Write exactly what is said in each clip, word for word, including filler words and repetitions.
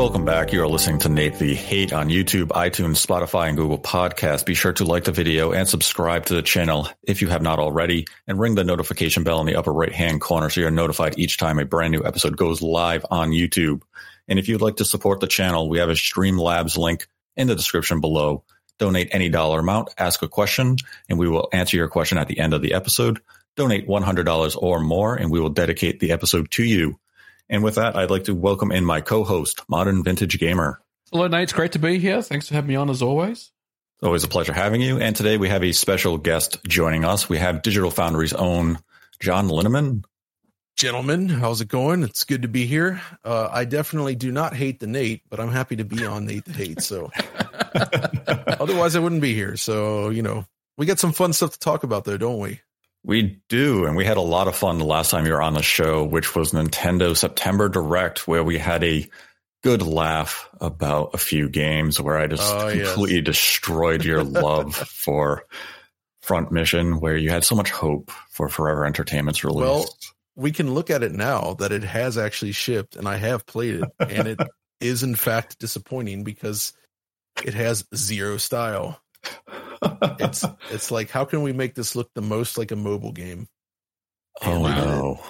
Welcome back. You are listening to Nate the Hate on YouTube, iTunes, Spotify, and Google Podcasts. Be sure to like the video and subscribe to the channel if you have not already, and ring the notification bell in the upper right-hand corner so you're notified each time a brand new episode goes live on YouTube. And if you'd like to support the channel, we have a Streamlabs link in the description below. Donate any dollar amount, ask a question, and we will answer your question at the end of the episode. Donate one hundred dollars or more, and we will dedicate the episode to you. And with that, I'd like to welcome in my co-host, Modern Vintage Gamer. Hello, Nate. It's great to be here. Thanks for having me on, as always. It's always a pleasure having you. And today we have a special guest joining us. We have Digital Foundry's own John Linneman. Gentlemen, how's it going? It's good to be here. Uh, I definitely do not hate the Nate, but I'm happy to be on Nate the Hate. So otherwise, I wouldn't be here. So, you know, we got some fun stuff to talk about, though, don't we? We do, and we had a lot of fun the last time you were on the show, which was Nintendo September Direct, where we had a good laugh about a few games where I just oh, completely yes. destroyed your love for Front Mission, where you had so much hope for Forever Entertainment's release. Well, we can look at it now that it has actually shipped, and I have played it, and it is, in fact, disappointing because it has zero style. it's it's like, how can we make this look the most like a mobile game? And oh no!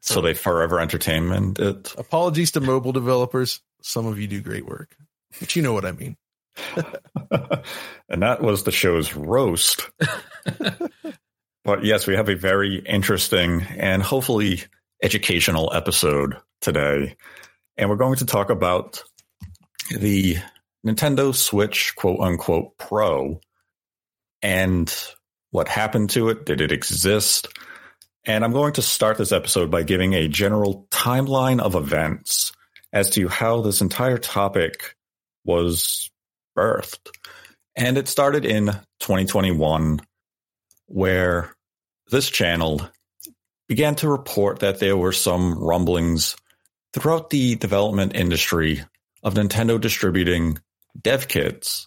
So, so they Forever Entertainment it. Apologies to mobile developers. Some of you do great work, but you know what I mean. And that was the show's roast. But yes, we have a very interesting and hopefully educational episode today, and we're going to talk about the Nintendo Switch, quote unquote, Pro, and what happened to it? Did it exist? And I'm going to start this episode by giving a general timeline of events as to how this entire topic was birthed. And it started in twenty twenty-one, where this channel began to report that there were some rumblings throughout the development industry of Nintendo distributing dev kits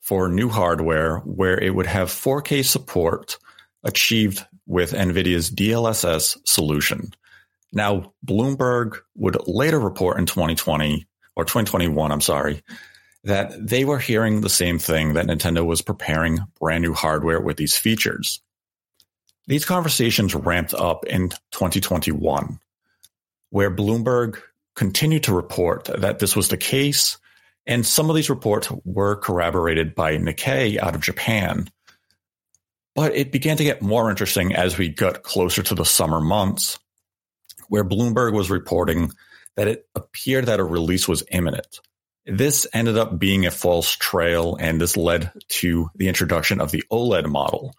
for new hardware where it would have four K support achieved with NVIDIA's D L S S solution. Now, Bloomberg would later report in twenty twenty or twenty twenty-one, I'm sorry, that they were hearing the same thing, that Nintendo was preparing brand new hardware with these features. These conversations ramped up in twenty twenty-one, where Bloomberg continued to report that this was the case, and some of these reports were corroborated by Nikkei out of Japan. But it began to get more interesting as we got closer to the summer months, where Bloomberg was reporting that it appeared that a release was imminent. This ended up being a false trail, and this led to the introduction of the OLED model.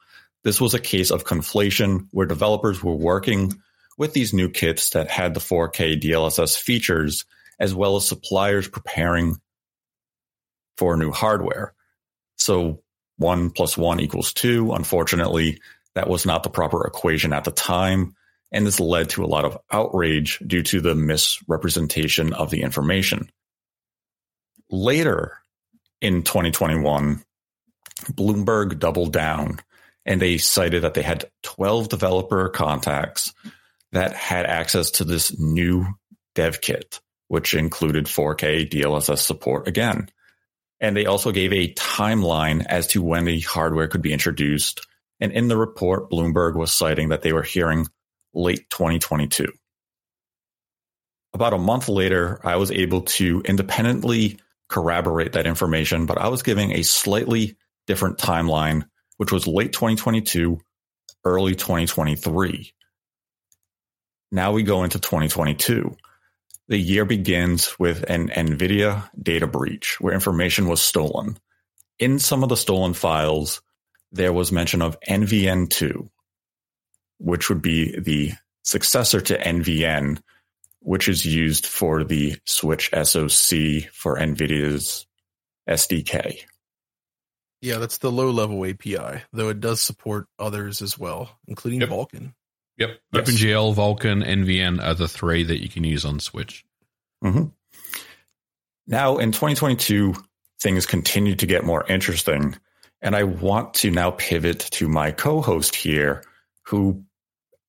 This was a case of conflation where developers were working with these new kits that had the four K D L S S features, as well as suppliers preparing for new hardware. So one plus one equals two. Unfortunately, that was not the proper equation at the time, and this led to a lot of outrage due to the misrepresentation of the information. Later in twenty twenty-one, Bloomberg doubled down, and they cited that they had twelve developer contacts that had access to this new dev kit, which included four K D L S S support again. And they also gave a timeline as to when the hardware could be introduced. And in the report, Bloomberg was citing that they were hearing late twenty twenty-two. About a month later, I was able to independently corroborate that information, but I was giving a slightly different timeline, which was late twenty twenty-two, early twenty twenty-three. Now we go into twenty twenty-two. The year begins with an NVIDIA data breach where information was stolen. In some of the stolen files, there was mention of N V N two, which would be the successor to N V N, which is used for the Switch S O C for NVIDIA's S D K. Yeah, that's the low-level A P I, though it does support others as well, including yep. Vulkan. Yep. Yes. OpenGL, Vulkan, N V N are the three that you can use on Switch. Mm-hmm. Now, in twenty twenty-two, things continue to get more interesting. And I want to now pivot to my co-host here, who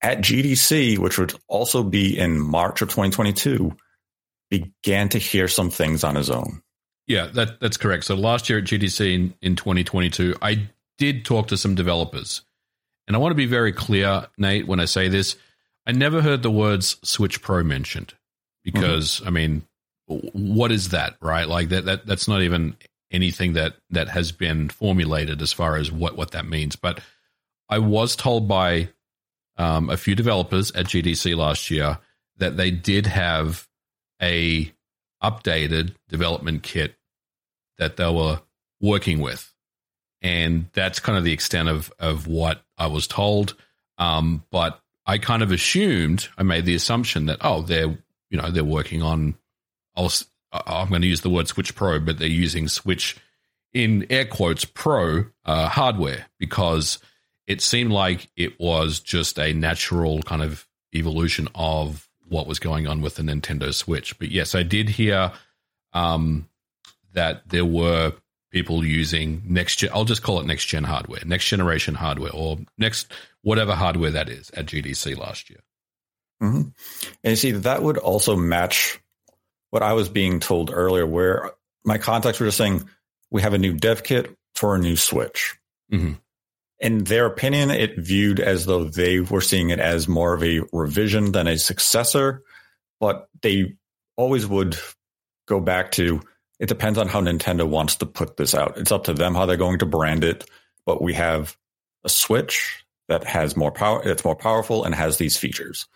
at G D C, which would also be in March of twenty twenty-two, began to hear some things on his own. Yeah, that that's correct. So last year at G D C in, in twenty twenty-two, I did talk to some developers. And I want to be very clear, Nate, when I say this, I never heard the words Switch Pro mentioned because, mm-hmm. I mean, what is that, right? Like that, that that's not even anything that, that has been formulated as far as what, what that means. But I was told by um, a few developers at G D C last year that they did have a updated development kit that they were working with. And that's kind of the extent of, of what I was told. Um, but I kind of assumed, I made the assumption that, oh, they're, you know, they're working on, I'll, I'm going to use the word Switch Pro, but they're using Switch in air quotes pro uh, hardware, because it seemed like it was just a natural kind of evolution of what was going on with the Nintendo Switch. But yes, I did hear um, that there were people using next gen, I'll just call it next gen hardware, next generation hardware, or next whatever hardware that is at G D C last year. Mm-hmm. And you see, that would also match what I was being told earlier, where my contacts were just saying, we have a new dev kit for a new Switch. Mm-hmm. In their opinion, it viewed as though they were seeing it as more of a revision than a successor, but they always would go back to, it depends on how Nintendo wants to put this out. It's up to them how they're going to brand it, but we have a Switch that has more power, it's more powerful and has these features.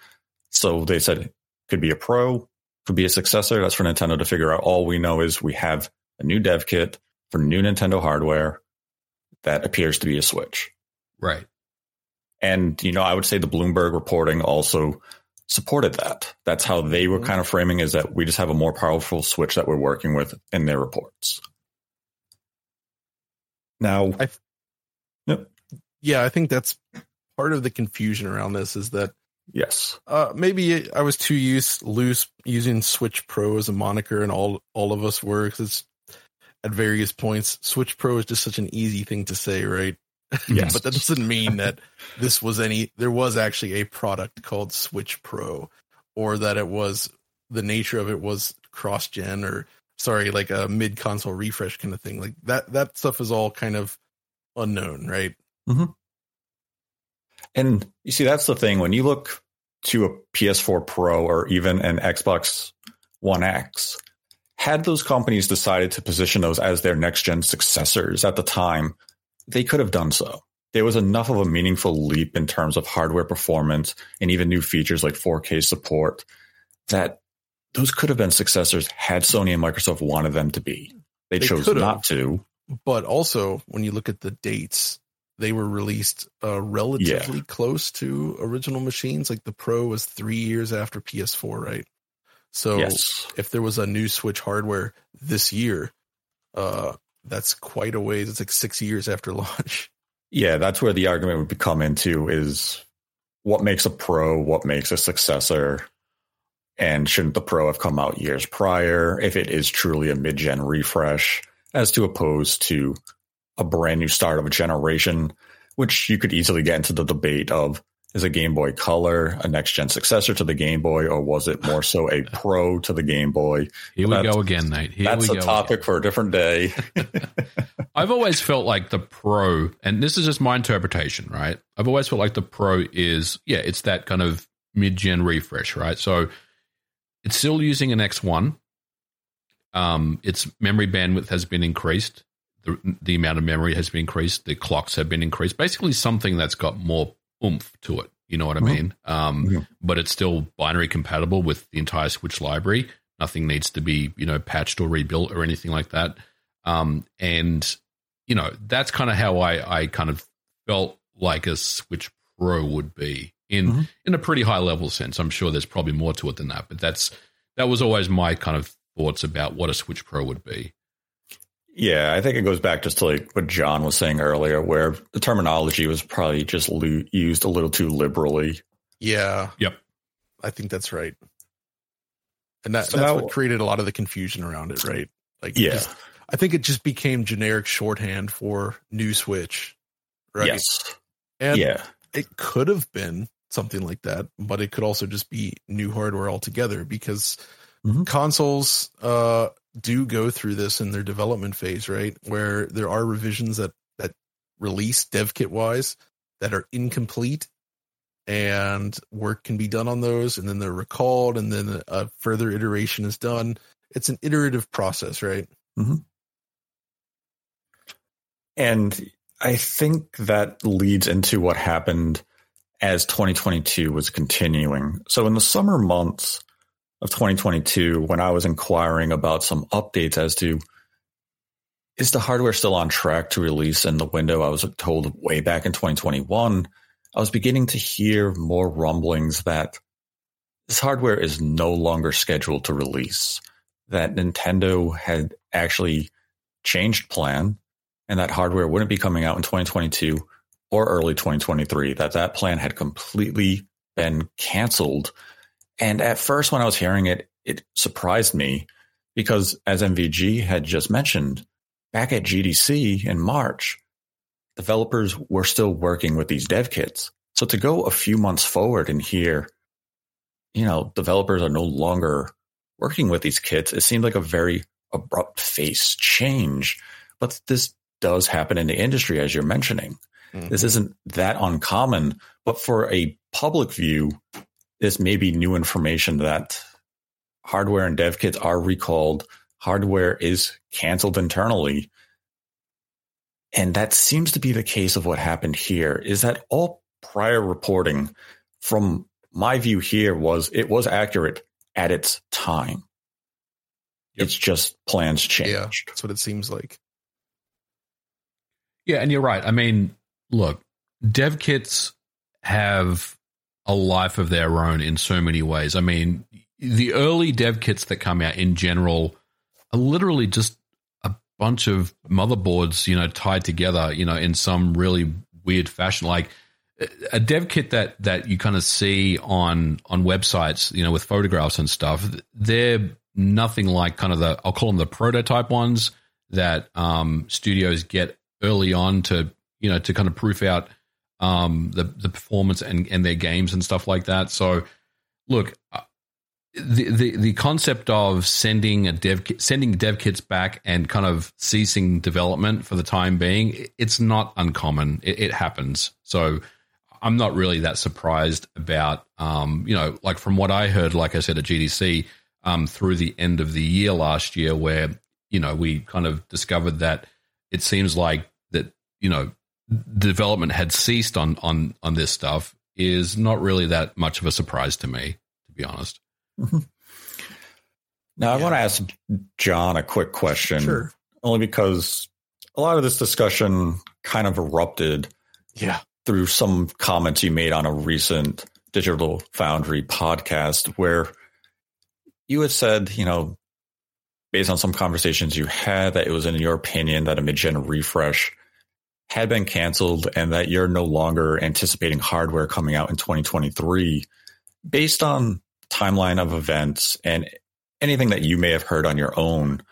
So they said it could be a Pro, could be a successor. That's for Nintendo to figure out. All we know is we have a new dev kit for new Nintendo hardware that appears to be a Switch. Right. And, you know, I would say the Bloomberg reporting also supported that. That's how they were kind of framing, is that we just have a more powerful Switch that we're working with in their reports. Now, I th- yep. yeah, I think that's part of the confusion around this, is that, yes, uh, maybe I was too used loose using Switch Pro as a moniker, and all, all of us were, because at various points, Switch Pro is just such an easy thing to say, right? Yes. But that doesn't mean that this was any, there was actually a product called Switch Pro, or that it was, the nature of it was cross-gen, or sorry, like a mid-console refresh kind of thing. Like that, that stuff is all kind of unknown, right? Mm-hmm. And you see, that's the thing. When you look to a P S four Pro or even an Xbox One X, had those companies decided to position those as their next-gen successors at the time, they could have done so. There was enough of a meaningful leap in terms of hardware performance and even new features like four K support that those could have been successors had Sony and Microsoft wanted them to be. They, they chose not to. But also, when you look at the dates, they were released uh, relatively yeah. close to original machines. Like the Pro was three years after P S four, right? So yes. if there was a new Switch hardware this year, uh, that's quite a ways. It's like six years after launch. Yeah, that's where the argument would come into, is what makes a Pro, what makes a successor, and shouldn't the Pro have come out years prior if it is truly a mid-gen refresh, as to opposed to a brand new start of a generation, which you could easily get into the debate of, is a Game Boy Color a next-gen successor to the Game Boy, or was it more so a Pro to the Game Boy? Here we go again, Nate. Here that's we go a topic again. For a different day. I've always felt like the Pro, and this is just my interpretation, right? I've always felt like the Pro is, yeah, it's that kind of mid-gen refresh, right? So it's still using an X one. Um, its memory bandwidth has been increased. The, the amount of memory has been increased. The clocks have been increased. Basically something that's got more oomph to it, you know what I mean? Um, yeah. But it's still binary compatible with the entire Switch library. Nothing needs to be, you know, patched or rebuilt or anything like that. Um, and, you know, that's kind of how I, I kind of felt like a Switch Pro would be in mm-hmm. in a pretty high level sense. I'm sure there's probably more to it than that, but that's that was always my kind of thoughts about what a Switch Pro would be. Yeah, I think it goes back just to like what John was saying earlier, where the terminology was probably just lo- used a little too liberally. Yeah. Yep. I think that's right. And that, so that's what created a lot of the confusion around it, right? Like, yeah. Just, I think it just became generic shorthand for new Switch, right? Yes. And yeah. it could have been something like that, but it could also just be new hardware altogether, because mm-hmm. consoles uh, do go through this in their development phase, right? Where there are revisions that, that release dev kit wise that are incomplete and work can be done on those. And then they're recalled and then a further iteration is done. It's an iterative process, right? Mm-hmm. And I think that leads into what happened as twenty twenty-two was continuing. So in the summer months of twenty twenty-two, when I was inquiring about some updates as to, is the hardware still on track to release in the window I was told way back in twenty twenty-one, I was beginning to hear more rumblings that this hardware is no longer scheduled to release, that Nintendo had actually changed plan, and that hardware wouldn't be coming out in twenty twenty-two or early twenty twenty-three, that that plan had completely been canceled. And at first, when I was hearing it, it surprised me because, as M V G had just mentioned, back at G D C in March, developers were still working with these dev kits. So to go a few months forward and hear, you know, developers are no longer working with these kits, it seemed like a very abrupt face change. But this does happen in the industry, as you're mentioning. Mm-hmm. This isn't that uncommon, but for a public view, this may be new information that hardware and dev kits are recalled, hardware is canceled internally. And that seems to be the case of what happened here, is that all prior reporting from my view here was it was accurate at its time. Yep. It's just plans changed. Yeah, that's what it seems like. Yeah, and you're right. I mean, look, dev kits have a life of their own in so many ways. I mean, the early dev kits that come out in general are literally just a bunch of motherboards, you know, tied together, you know, in some really weird fashion. Like a dev kit that that you kind of see on on websites, you know, with photographs and stuff, they're nothing like kind of the, I'll call them the prototype ones that um, studios get early on to, you know, to kind of proof out um, the the performance and, and their games and stuff like that. So, look, the the, the concept of sending a dev kit, sending dev kits back and kind of ceasing development for the time being, it's not uncommon. It, it happens. So, I'm not really that surprised about, um, you know, like from what I heard, like I said at G D C, um, through the end of the year last year, where, you know, we kind of discovered that it seems like that, you know, development had ceased on, on, on this stuff is not really that much of a surprise to me, to be honest. Mm-hmm. Now, yeah. I want to ask John a quick question, sure. Only because a lot of this discussion kind of erupted yeah. through some comments you made on a recent Digital Foundry podcast where you had said, you know, based on some conversations you had, that it was in your opinion that a mid-gen refresh had been canceled and that you're no longer anticipating hardware coming out in twenty twenty-three based on timeline of events and anything that you may have heard on your own.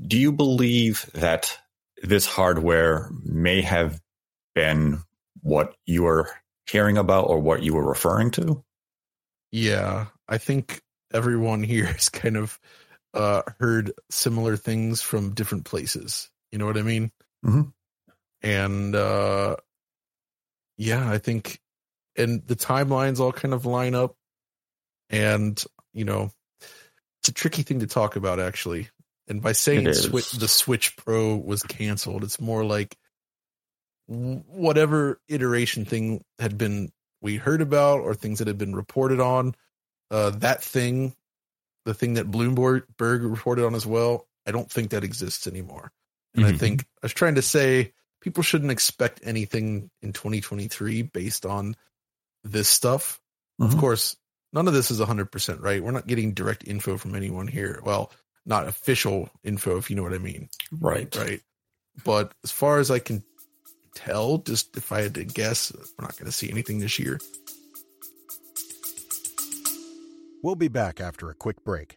Do you believe that this hardware may have been what you were hearing about or what you were referring to? Yeah, I think everyone here is kind of Uh, heard similar things from different places. You know what I mean? Mm-hmm. And uh, yeah, I think, and the timelines all kind of line up. And, you know, it's a tricky thing to talk about, actually. And by saying Switch, the Switch Pro was canceled, it's more like whatever iteration thing had been we heard about or things that had been reported on, uh, that thing. The thing that Bloomberg reported on as well, I don't think that exists anymore. And mm-hmm. I think I was trying to say people shouldn't expect anything in twenty twenty-three based on this stuff. Mm-hmm. Of course, none of this is one hundred percent right. We're not getting direct info from anyone here. Well, not official info, if you know what I mean. Right. Right. But as far as I can tell, just if I had to guess, we're not going to see anything this year. We'll be back after a quick break.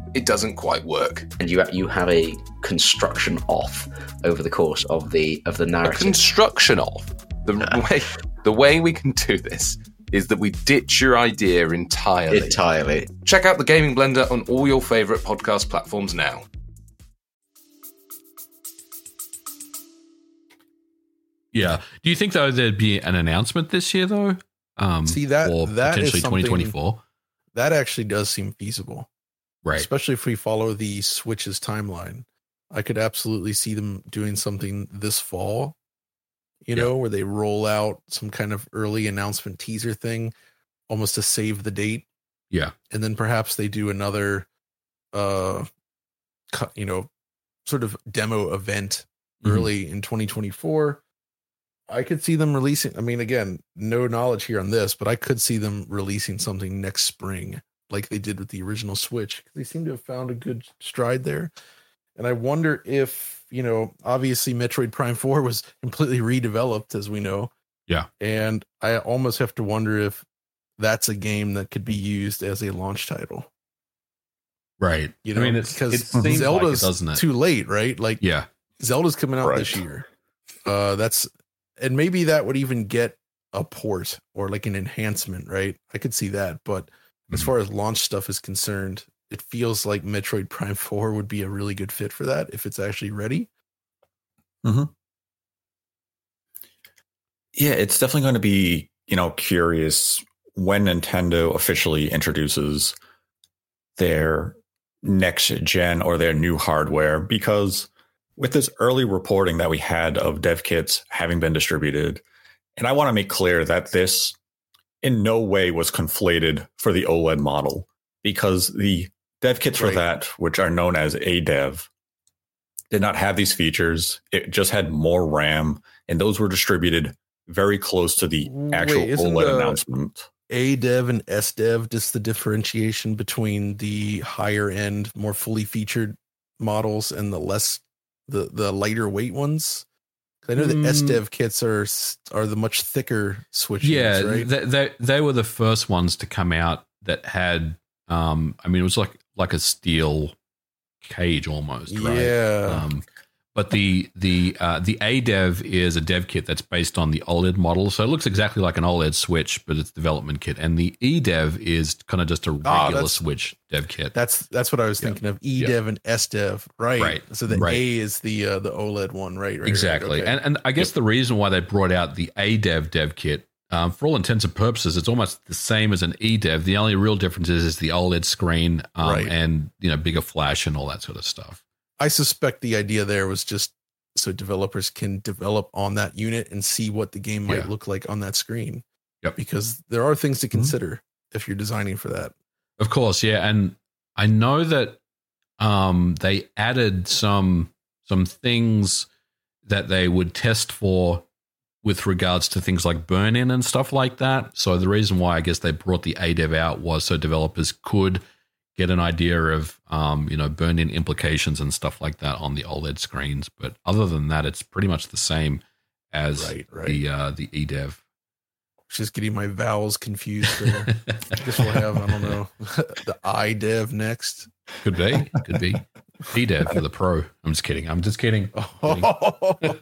it doesn't quite work. And you have, you have a construction off over the course of the of the narrative. A construction off. The way the way we can do this is that we ditch your idea entirely. Entirely. Check out the Gaming Blender on all your favourite podcast platforms now. Yeah. Do you think though there'd be an announcement this year though? Um, See that or that potentially is twenty twenty-four. That actually does seem feasible. Right. Especially if we follow the Switch's timeline. I could absolutely see them doing something this fall, you yeah. know, where they roll out some kind of early announcement teaser thing, almost to save the date. Yeah. And then perhaps they do another, uh, you know, sort of demo event mm-hmm. early in twenty twenty-four. I could see them releasing. I mean, again, no knowledge here on this, but I could see them releasing something next spring, like they did with the original Switch. They seem to have found a good stride there. And I wonder if, you know, obviously Metroid Prime four was completely redeveloped, as we know. Yeah. And I almost have to wonder if that's a game that could be used as a launch title. Right. You know, I mean, it's, because it Zelda's like it, doesn't it? Too late, right? Like, yeah, Zelda's coming out right. this year. Uh, that's, and maybe that would even get a port or like an enhancement, right? I could see that. But mm-hmm. as far as launch stuff is concerned, it feels like Metroid Prime four would be a really good fit for that if it's actually ready. Mm-hmm. Yeah, it's definitely going to be, you know, curious when Nintendo officially introduces their next gen or their new hardware, because with this early reporting that we had of dev kits having been distributed, and I want to make clear that this in no way was conflated for the OLED model, because the dev kits for right. that, which are known as A dev, did not have these features. It just had more RAM, and those were distributed very close to the actual Wait, OLED announcement. A dev and S dev, just the differentiation between the higher end, more fully featured models and the less, the the lighter weight ones. I know the mm. S dev kits are are the much thicker Switch. Yeah, right? they, they they were the first ones to come out that had. Um, I mean, it was like like a steel cage almost, right? Yeah. Um, but the the uh, the A dev is a dev kit that's based on the OLED model, so it looks exactly like an OLED Switch, but it's a development kit. And the E dev is kind of just a regular oh, Switch dev kit. That's that's what I was thinking yeah. of. E yeah. dev and S dev, right? Right. So the right. A is the uh, the OLED one, right? right exactly. Right, okay. And and I guess yep. the reason why they brought out the A dev dev kit. Um, for all intents and purposes, it's almost the same as an E dev. The only real difference is, is the OLED screen um, right. and, you know, bigger flash and all that sort of stuff. I suspect the idea there was just so developers can develop on that unit and see what the game might yeah. look like on that screen. Yep. Because there are things to consider mm-hmm. if you're designing for that. Of course, yeah. And I know that um, they added some some things that they would test for with regards to things like burn-in and stuff like that. So the reason why I guess they brought the A dev out was so developers could get an idea of, um, you know, burn-in implications and stuff like that on the OLED screens. But other than that, it's pretty much the same as right, right. the uh, the E dev. Just getting my vowels confused there. I guess we'll have, I don't know, the I dev next. Could be, could be. E dev for the pro. I'm just kidding. I'm just kidding. I'm kidding.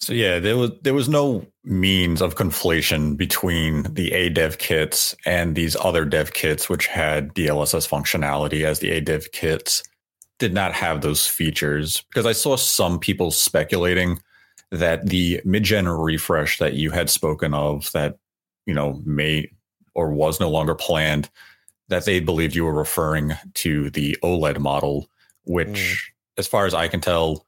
So yeah, there was there was no means of conflation between the A dev kits and these other dev kits, which had D L S S functionality, as the A dev kits did not have those features. Because I saw some people speculating that the mid-gen refresh that you had spoken of, that, you know, may or was no longer planned, that they believed you were referring to the OLED model, which, mm. as far as I can tell,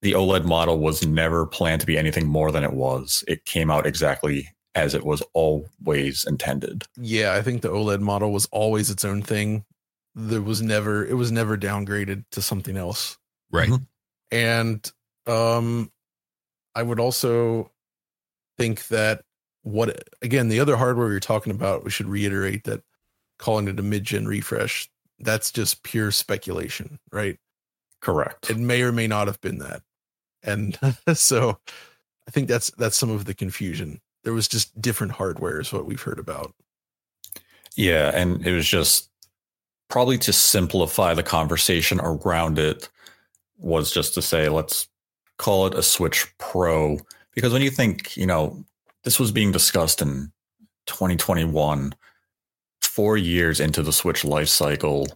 the OLED model was never planned to be anything more than it was. It came out exactly as it was always intended. Yeah, I think the OLED model was always its own thing. There was never, it was never downgraded to something else. Right. Mm-hmm. And um, I would also think that, what again, the other hardware you're talking about, we should reiterate that calling it a mid-gen refresh, that's just pure speculation, right? Correct. It may or may not have been that. And so I think that's that's some of the confusion. There was just different hardware is what we've heard about. Yeah, and it was just probably to simplify the conversation around it, was just to say, let's call it a Switch Pro. Because when you think, you know, this was being discussed in twenty twenty-one, four years into the Switch life cycle.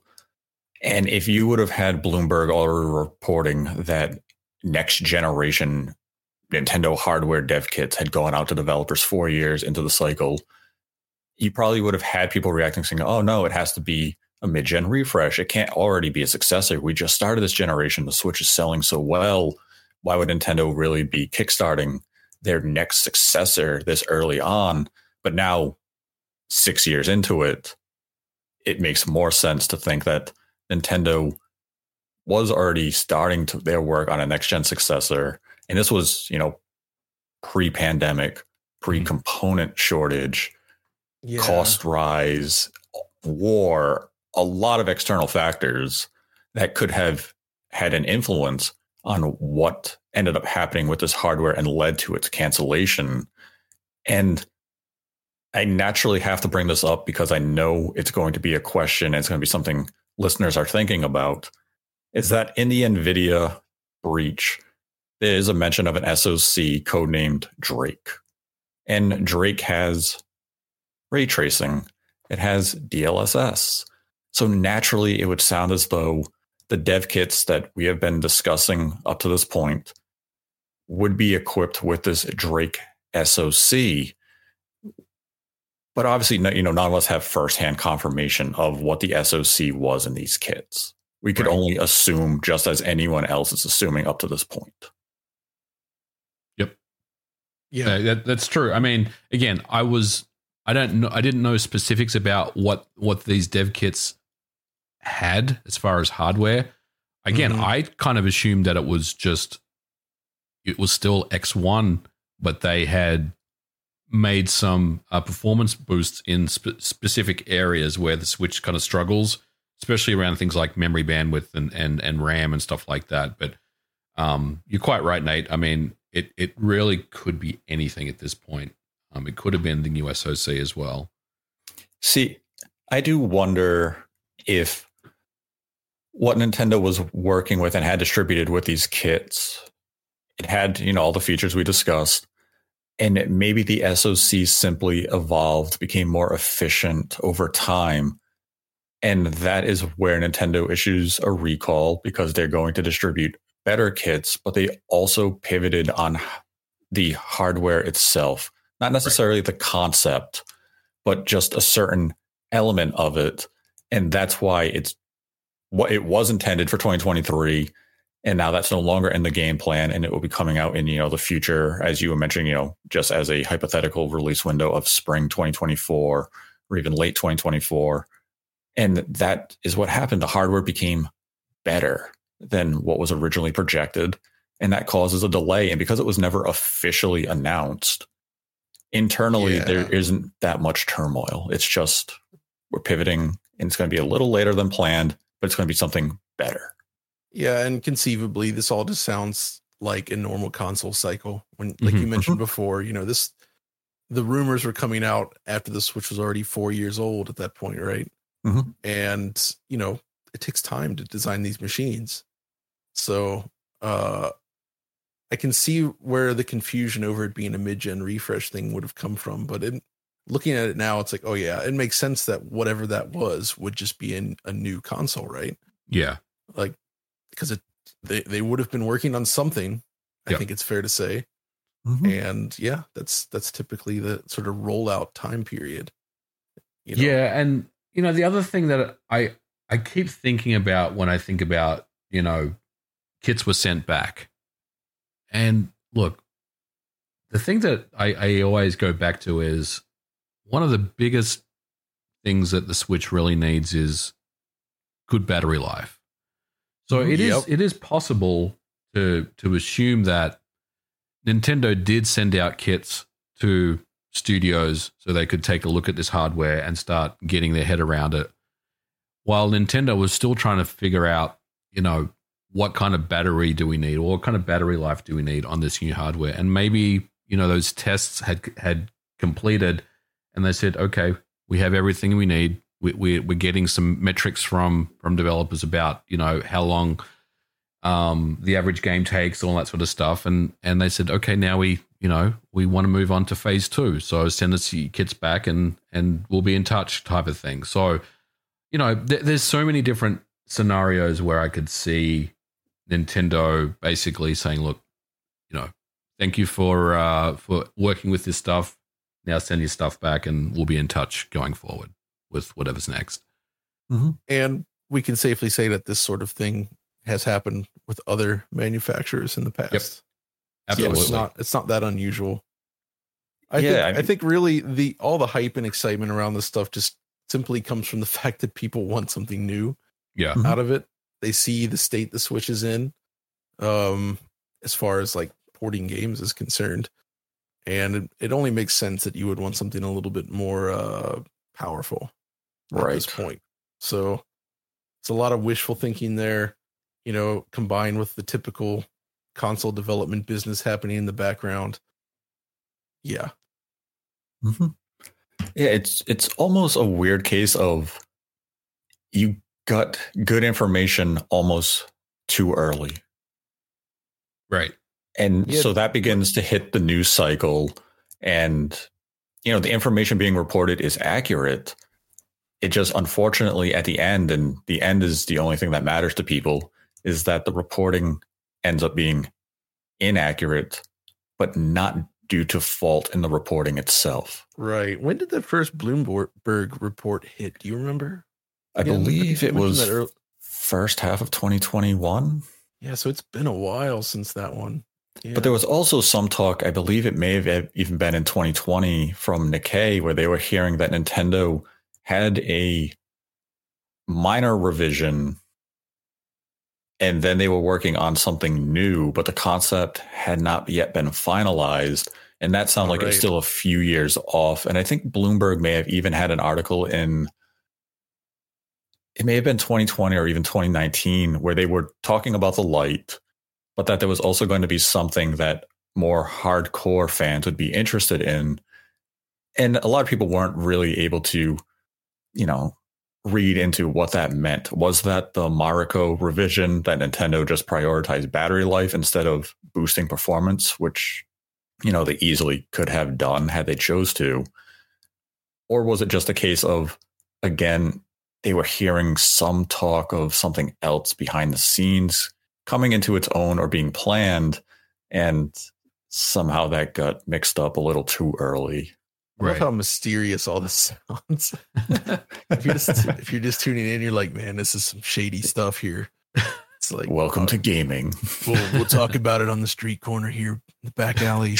And if you would have had Bloomberg already reporting that next generation Nintendo hardware dev kits had gone out to developers four years into the cycle, you probably would have had people reacting saying, oh, no, it has to be a mid-gen refresh. It can't already be a successor. We just started this generation. The Switch is selling so well. Why would Nintendo really be kickstarting their next successor this early on? But now, six years into it, it makes more sense to think that Nintendo was already starting to their work on a next-gen successor. And this was, you know, pre-pandemic, pre-component shortage, yeah. cost rise, war, a lot of external factors that could have had an influence on what ended up happening with this hardware and led to its cancellation. And I naturally have to bring this up because I know it's going to be a question. It's going to be something listeners are thinking about, is that in the NVIDIA breach, there is a mention of an S O C codenamed Drake. And Drake has ray tracing. It has D L S S. So naturally, it would sound as though the dev kits that we have been discussing up to this point would be equipped with this Drake S O C. But obviously, you know, none of us have firsthand confirmation of what the S O C was in these kits. We could right. only assume, just as anyone else is assuming up to this point. Yep. Yeah, that, that's true. I mean, again, I was, I don't know, I didn't know specifics about what what these dev kits had as far as hardware. Again, mm-hmm. I kind of assumed that it was just, it was still X one, but they had made some uh, performance boosts in spe- specific areas where the Switch kind of struggles, especially around things like memory bandwidth and, and, and RAM and stuff like that. But um, you're quite right, Nate. I mean, it, it really could be anything at this point. Um, it could have been the new S O C as well. See, I do wonder if what Nintendo was working with and had distributed with these kits, it had, you know, all the features we discussed, and maybe the S O C simply evolved, became more efficient over time. And that is where Nintendo issues a recall, because they're going to distribute better kits, but they also pivoted on the hardware itself. Not necessarily right. the concept, but just a certain element of it. And that's why it's what it was intended for twenty twenty-three. And now that's no longer in the game plan, and it will be coming out in, you know, the future, as you were mentioning, you know, just as a hypothetical release window of spring twenty twenty-four or even late twenty twenty-four. And that is what happened. The hardware became better than what was originally projected, and that causes a delay. And because it was never officially announced, internally, yeah. there isn't that much turmoil. It's just we're pivoting, and it's going to be a little later than planned, but it's going to be something better. Yeah, and conceivably, this all just sounds like a normal console cycle. When, like mm-hmm. you mentioned mm-hmm. before, you know, this the rumors were coming out after the Switch was already four years old at that point, right? Mm-hmm. And you know, it takes time to design these machines, so uh, I can see where the confusion over it being a mid-gen refresh thing would have come from. But in looking at it now, it's like, oh yeah, it makes sense that whatever that was would just be in a new console, right? Yeah, like. Because it, they, they would have been working on something, I yep. think it's fair to say. Mm-hmm. And yeah, that's that's typically the sort of rollout time period. You know? Yeah, and you know, the other thing that I I keep thinking about when I think about, you know, kits were sent back. And look, the thing that I, I always go back to is one of the biggest things that the Switch really needs is good battery life. So it yep. is it is possible to to assume that Nintendo did send out kits to studios so they could take a look at this hardware and start getting their head around it, while Nintendo was still trying to figure out, you know, what kind of battery do we need, or what kind of battery life do we need on this new hardware? And maybe, you know, those tests had had completed and they said, okay, we have everything we need. We, we, we're getting some metrics from from developers about, you know, how long um, the average game takes, all that sort of stuff. And and they said, okay, now we, you know, we want to move on to phase two. So send us your kits back and and we'll be in touch type of thing. So, you know, th- there's so many different scenarios where I could see Nintendo basically saying, look, you know, thank you for uh, for working with this stuff. Now send your stuff back and we'll be in touch going forward with whatever's next. Mm-hmm. And we can safely say that this sort of thing has happened with other manufacturers in the past. Yep. Absolutely. So it's not, it's not that unusual. I, yeah, think, I, mean, I think really the all the hype and excitement around this stuff just simply comes from the fact that people want something new yeah. out mm-hmm. of it. They see the state the Switch is in um, as far as like porting games is concerned. And it, it only makes sense that you would want something a little bit more uh, powerful right. at this point. So it's a lot of wishful thinking there, you know, combined with the typical console development business happening in the background. Yeah. Mm-hmm. Yeah, it's it's almost a weird case of you got good information almost too early. Right. And yeah. so that begins to hit the news cycle, and, you know, the information being reported is accurate. It just, unfortunately, at the end, and the end is the only thing that matters to people, is that the reporting ends up being inaccurate, but not due to fault in the reporting itself. Right. When did the first Bloomberg report hit? Do you remember? I yeah, believe it was first half of twenty twenty-one. Yeah, so it's been a while since that one. Yeah. But there was also some talk, I believe it may have even been in twenty twenty from Nikkei, where they were hearing that Nintendo had a minor revision and then they were working on something new, but the concept had not yet been finalized. And that sounded like right. it was still a few years off. And I think Bloomberg may have even had an article in... It may have been twenty twenty or even twenty nineteen where they were talking about the light, but that there was also going to be something that more hardcore fans would be interested in. And a lot of people weren't really able to, you know, read into what that meant. Was that the Mariko revision that Nintendo just prioritized battery life instead of boosting performance, which, you know, they easily could have done had they chose to? Or was it just a case of, again, they were hearing some talk of something else behind the scenes coming into its own or being planned, and somehow that got mixed up a little too early. I love right. how mysterious all this sounds. if, you're just, if you're just tuning in, you're like, man, this is some shady stuff here. It's like, welcome uh, to gaming. We'll, we'll talk about it on the street corner here, in the back alley.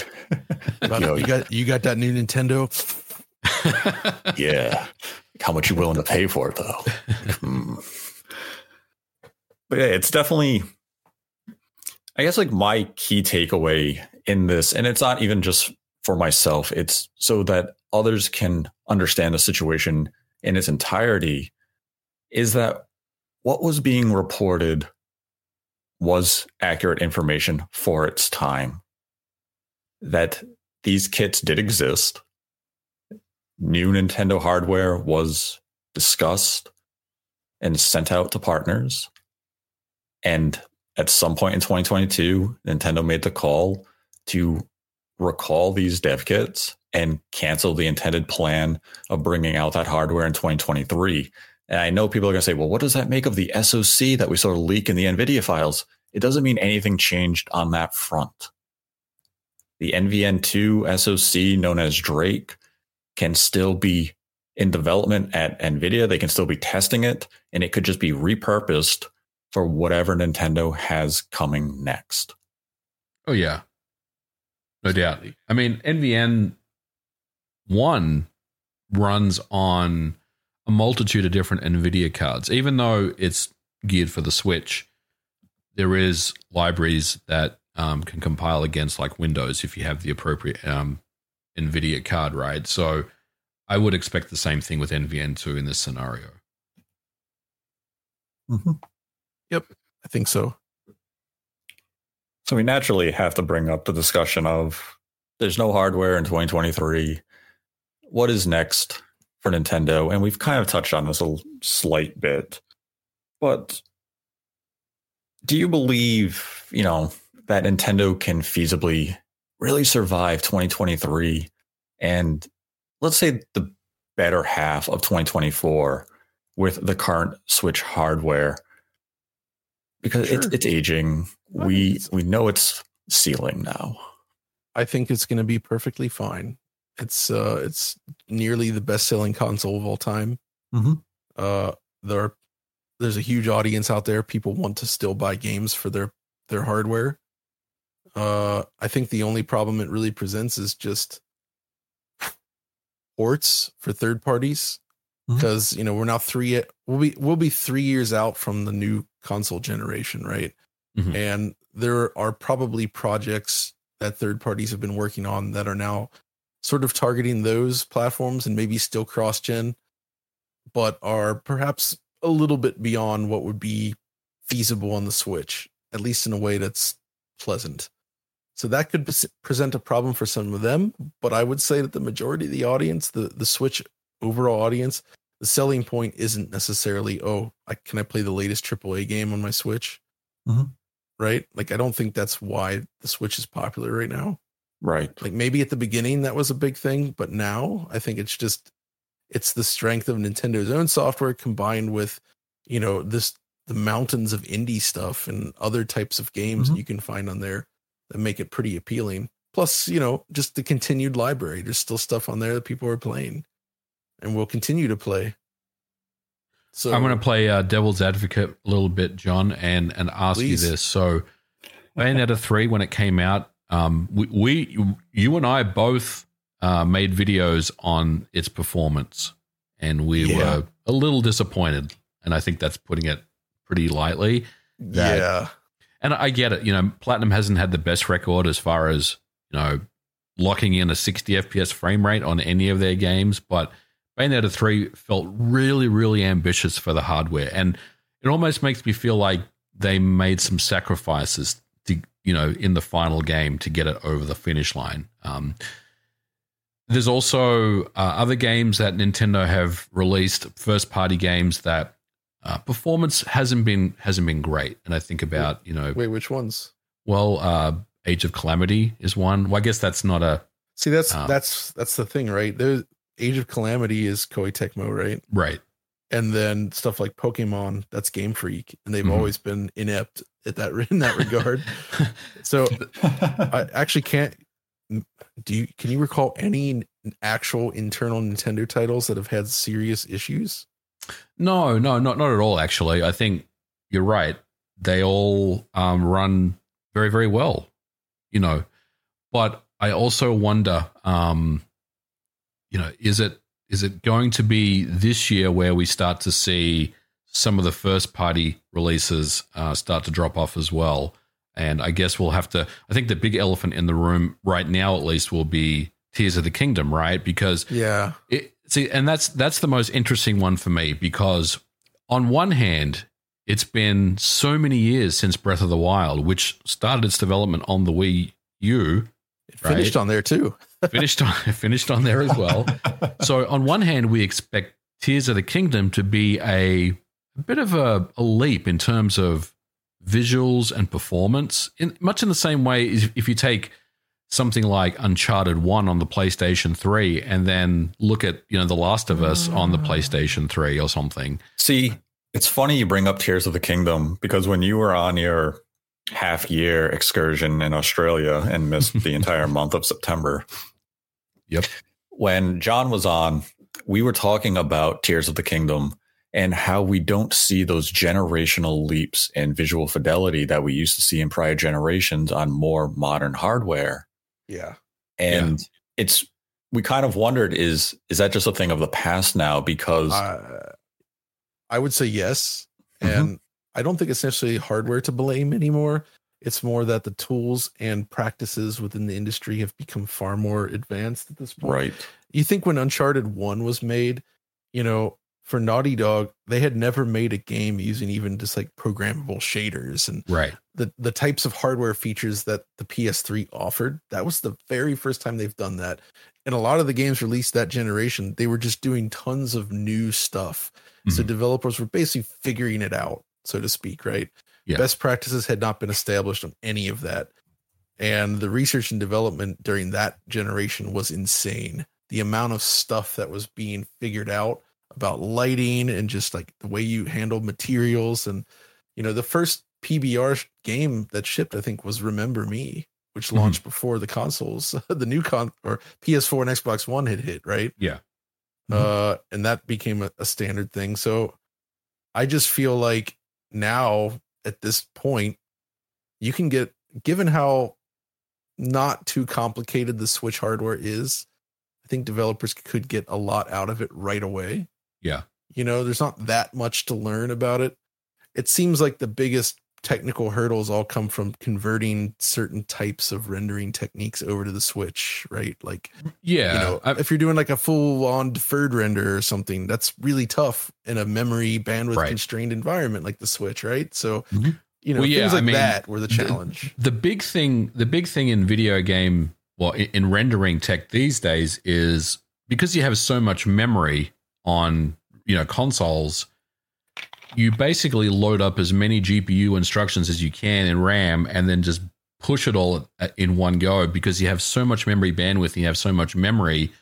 About, Yo, you got you got that new Nintendo. Yeah. How much you willing to pay for it, though? hmm. But yeah, it's definitely, I guess, like my key takeaway in this, and it's not even just for myself, it's so that others can understand the situation in its entirety, is that what was being reported was accurate information for its time. That these kits did exist. New Nintendo hardware was discussed and sent out to partners. And at some point in twenty twenty-two, Nintendo made the call to recall these dev kits and cancel the intended plan of bringing out that hardware in twenty twenty-three. And I know people are going to say, well, what does that make of the S O C that we saw leak in the NVIDIA files? It doesn't mean anything changed on that front. The N V N two S O C, known as Drake, can still be in development at NVIDIA. They can still be testing it, and it could just be repurposed for whatever Nintendo has coming next. Oh, yeah. No doubt. I mean, N V N one runs on a multitude of different NVIDIA cards. Even though it's geared for the Switch, there is libraries that um, can compile against like Windows if you have the appropriate um, NVIDIA card, right? So I would expect the same thing with N V N two in this scenario. Mm-hmm. Yep, I think so. So we naturally have to bring up the discussion of there's no hardware in twenty twenty-three. What is next for Nintendo? And we've kind of touched on this a slight bit, but do you believe, you know, that Nintendo can feasibly really survive twenty twenty-three and let's say the better half of twenty twenty-four with the current Switch hardware? Because sure. it's, it's aging. We we know it's ceiling now. I think it's going to be perfectly fine. It's uh, it's nearly the best-selling console of all time. Mm-hmm. Uh, there are, there's a huge audience out there. People want to still buy games for their their hardware. Uh, I think the only problem it really presents is just ports for third parties. Because you know we're now three we'll be we'll be three years out from the new console generation, right? Mm-hmm. And there are probably projects that third parties have been working on that are now sort of targeting those platforms and maybe still cross-gen, but are perhaps a little bit beyond what would be feasible on the Switch, at least in a way that's pleasant. So that could present a problem for some of them, but I would say that the majority of the audience, the the Switch overall audience, the selling point isn't necessarily, oh, I can I play the latest triple A game on my Switch? Mm-hmm. Right? Like, I don't think that's why the Switch is popular right now. Right. Like, maybe at the beginning that was a big thing, but now I think it's just, it's the strength of Nintendo's own software combined with, you know, this, the mountains of indie stuff and other types of games mm-hmm. that you can find on there that make it pretty appealing. Plus, you know, just the continued library. There's still stuff on there that people are playing. And we'll continue to play. So I'm going to play uh, devil's advocate a little bit, John, and and ask please. You this. So Bayonetta three, when it came out, um, we, we you and I both uh, made videos on its performance, and we yeah. were a little disappointed. And I think that's putting it pretty lightly. That, yeah. And I get it. You know, Platinum hasn't had the best record as far as, you know, locking in a sixty F P S frame rate on any of their games, but Bayonetta three felt really, really ambitious for the hardware, and it almost makes me feel like they made some sacrifices to, you know, in the final game to get it over the finish line. Um, there's also uh, other games that Nintendo have released, first-party games that uh, performance hasn't been hasn't been great. And I think about you know, wait, which ones? Well, uh, Age of Calamity is one. Well, I guess that's not a see. That's um, that's that's the thing, right? There's Age of Calamity is Koei Tecmo, right? Right. And then stuff like Pokemon, that's Game Freak, and they've mm-hmm. always been inept at that in that regard. So I actually can't. Do you? Can you recall any actual internal Nintendo titles that have had serious issues? No, no, not not at all. Actually, I think you're right. They all um, run very, very well, you know. But I also wonder. Um, You know, is it is it going to be this year where we start to see some of the first party releases uh, start to drop off as well? And I guess we'll have to. I think the big elephant in the room right now, at least, will be Tears of the Kingdom, right? Because yeah, it, see, and that's that's the most interesting one for me because on one hand, it's been so many years since Breath of the Wild, which started its development on the Wii U. It finished right? on there too. finished on finished on there as well. So on one hand, we expect Tears of the Kingdom to be a, a bit of a, a leap in terms of visuals and performance, in much in the same way if, if you take something like Uncharted one on the PlayStation three and then look at, you know, The Last of Us on the PlayStation three or something. See, it's funny you bring up Tears of the Kingdom because when you were on your half year excursion in Australia and missed the entire month of September. Yep. When John was on, we were talking about Tears of the Kingdom and how we don't see those generational leaps in visual fidelity that we used to see in prior generations on more modern hardware. Yeah. And yeah. it's, we kind of wondered, is, is that just a thing of the past now? Because uh, I would say yes. Mm-hmm. And I don't think it's necessarily hardware to blame anymore. It's more that the tools and practices within the industry have become far more advanced at this point. Right. You think when Uncharted one was made, you know, for Naughty Dog, they had never made a game using even just like programmable shaders and right. the, the types of hardware features that the P S three offered. That was the very first time they've done that. And a lot of the games released that generation, they were just doing tons of new stuff. Mm-hmm. So developers were basically figuring it out, so to speak, right? Yeah. Best practices had not been established on any of that. And the research and development during that generation was insane. The amount of stuff that was being figured out about lighting and just like the way you handle materials. And, you know, the first P B R game that shipped, I think, was Remember Me, which launched mm-hmm. before the consoles, the new con or P S four and Xbox One had hit. Right. Yeah. Mm-hmm. Uh, and that became a, a standard thing. So I just feel like now, at this point, you can get, given how not too complicated the Switch hardware is, I think developers could get a lot out of it right away. Yeah. You know, there's not that much to learn about it. It seems like the biggest technical hurdles all come from converting certain types of rendering techniques over to the Switch, right? Like, yeah, you know, I've, if you're doing like a full on deferred render or something, that's really tough in a memory bandwidth right. constrained environment like the Switch, right? So, mm-hmm. you know, well, yeah, things like I mean, that were the challenge. The, the big thing, the big thing in video game, well, in, in rendering tech these days is because you have so much memory on, you know, consoles, you basically load up as many G P U instructions as you can in RAM and then just push it all in one go because you have so much memory bandwidth and you have so much memory.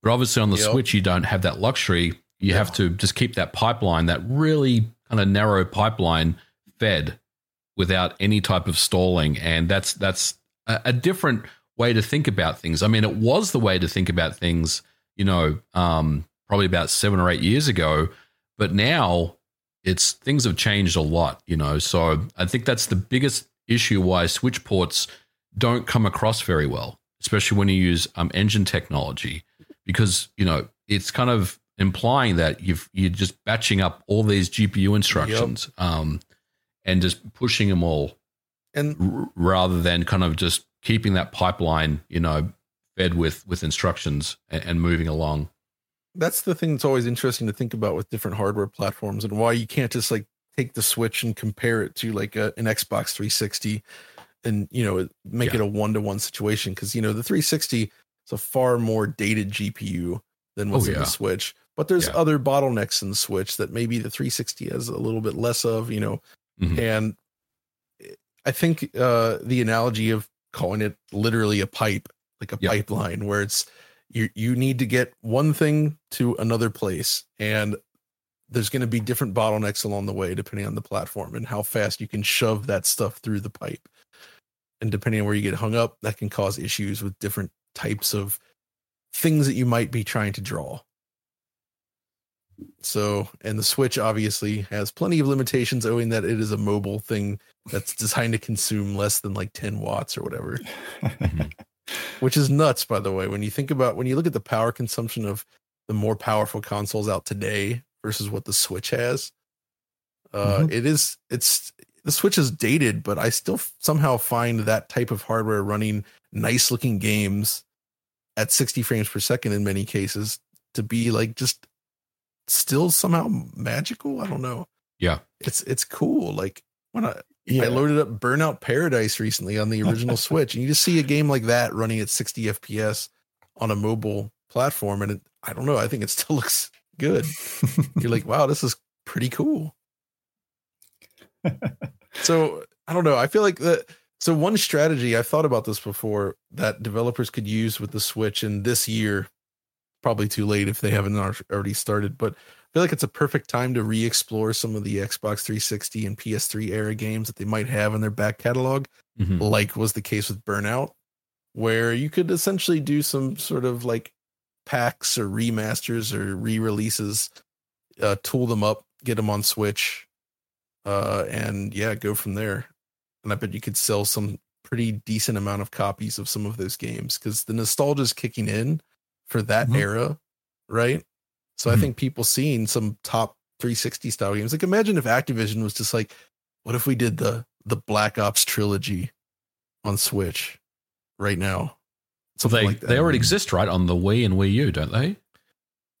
But obviously on the yep. Switch, you don't have that luxury. You yeah. have to just keep that pipeline, that really kind of narrow pipeline fed without any type of stalling. And that's that's a, a different way to think about things. I mean, it was the way to think about things, you know, um, probably about seven or eight years ago. But now, it's things have changed a lot, you know, so I think that's the biggest issue why Switch ports don't come across very well, especially when you use um, engine technology, because, you know, it's kind of implying that you've, you're just batching up all these G P U instructions yep. um, and just pushing them all and r- rather than kind of just keeping that pipeline, you know, fed with, with instructions and, and moving along. That's the thing that's always interesting to think about with different hardware platforms and why you can't just like take the Switch and compare it to like a, an Xbox three sixty and, you know, make yeah. it a one-to-one situation. Cause you know, the three sixty is a far more dated G P U than what's oh, yeah. in the Switch, but there's yeah. other bottlenecks in the Switch that maybe the three sixty has a little bit less of, you know, mm-hmm. and I think uh, the analogy of calling it literally a pipe, like a yep. pipeline where it's, You you need to get one thing to another place, and there's going to be different bottlenecks along the way, depending on the platform and how fast you can shove that stuff through the pipe. And depending on where you get hung up, that can cause issues with different types of things that you might be trying to draw. So, and the Switch obviously has plenty of limitations, owing that it is a mobile thing that's designed to consume less than like ten watts or whatever. Which is nuts, by the way, when you think about when you look at the power consumption of the more powerful consoles out today versus what the Switch has. Uh, mm-hmm. It is it's the Switch is dated, but I still f- somehow find that type of hardware running nice looking games at sixty frames per second in many cases to be like just still somehow magical. I don't know. Yeah, it's it's cool. Like when I. Yeah. I loaded up Burnout Paradise recently on the original Switch, and you just see a game like that running at sixty F P S on a mobile platform. And it, I don't know, I think it still looks good. You're like, wow, this is pretty cool. So I don't know. I feel like that. So one strategy I've thought about this before that developers could use with the Switch in this year, probably too late if they haven't already started, but I feel like it's a perfect time to re-explore some of the Xbox three sixty and P S three era games that they might have in their back catalog, mm-hmm. like was the case with Burnout, where you could essentially do some sort of like packs or remasters or re-releases, uh, tool them up, get them on Switch, uh, and yeah, go from there. And I bet you could sell some pretty decent amount of copies of some of those games because the nostalgia is kicking in for that mm-hmm. era, right? So I think people seeing some top three sixty style games, like imagine if Activision was just like, What if we did the the Black Ops trilogy on Switch right now? Something they, like that. They already exist, right, on the Wii and Wii U, don't they?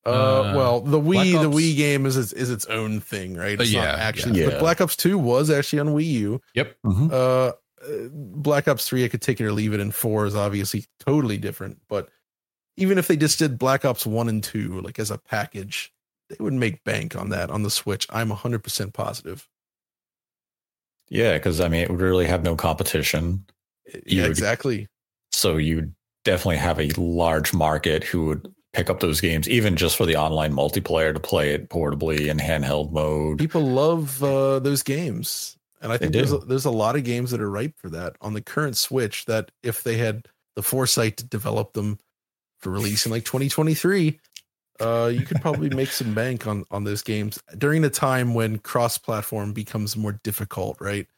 Uh, uh well, the Wii Ops, the Wii game is its, is its own thing, right? It's yeah, not actually, yeah. But Black Ops two was actually on Wii U. Yep. Mm-hmm. Uh, Black Ops three, I could take it or leave it, and four is obviously totally different. But even if they just did Black Ops one and two, like as a package, they would make bank on that on the Switch. I'm one hundred percent positive. Yeah, because I mean, it would really have no competition. You yeah, would, exactly. So you definitely have a large market who would pick up those games, even just for the online multiplayer, to play it portably in handheld mode. People love uh, those games. And I think there's a, there's a lot of games that are ripe for that on the current Switch that if they had the foresight to develop them for release in like twenty twenty-three, uh, you could probably make some bank on, on those games during a time when cross-platform becomes more difficult, right?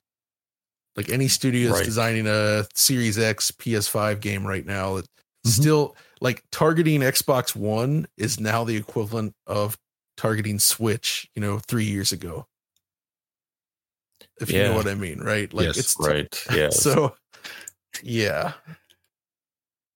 Like any studio is right. designing a Series X P S five game right now. It's mm-hmm. still like targeting Xbox One is now the equivalent of targeting Switch, you know, three years ago. If yeah. you know what I mean, right? Like yes, it's right. Yeah. So yeah.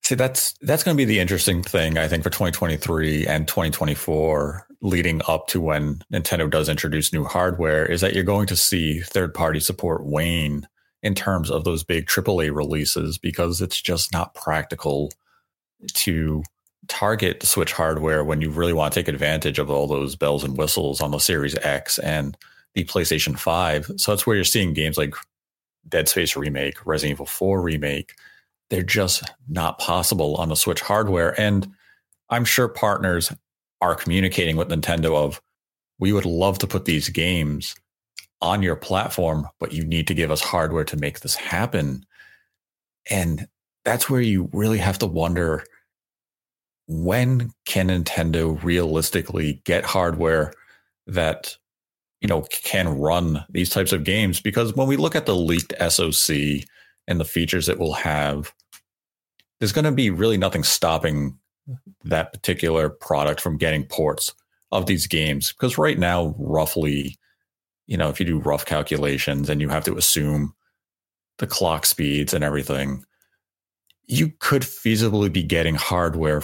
See, that's that's gonna be the interesting thing, I think, for twenty twenty-three and twenty twenty-four leading up to when Nintendo does introduce new hardware, is that you're going to see third party support wane in terms of those big triple A releases, because it's just not practical to target the Switch hardware when you really want to take advantage of all those bells and whistles on the Series X and the PlayStation five. So that's where you're seeing games like Dead Space Remake, Resident Evil four Remake. They're just not possible on the Switch hardware. And I'm sure partners are communicating with Nintendo of, we would love to put these games on your platform, but you need to give us hardware to make this happen. And that's where you really have to wonder, when can Nintendo realistically get hardware that, you know, can run these types of games? Because when we look at the leaked S O C and the features it will have, there's going to be really nothing stopping that particular product from getting ports of these games. Because right now, roughly, you know, if you do rough calculations and you have to assume the clock speeds and everything, you could feasibly be getting hardware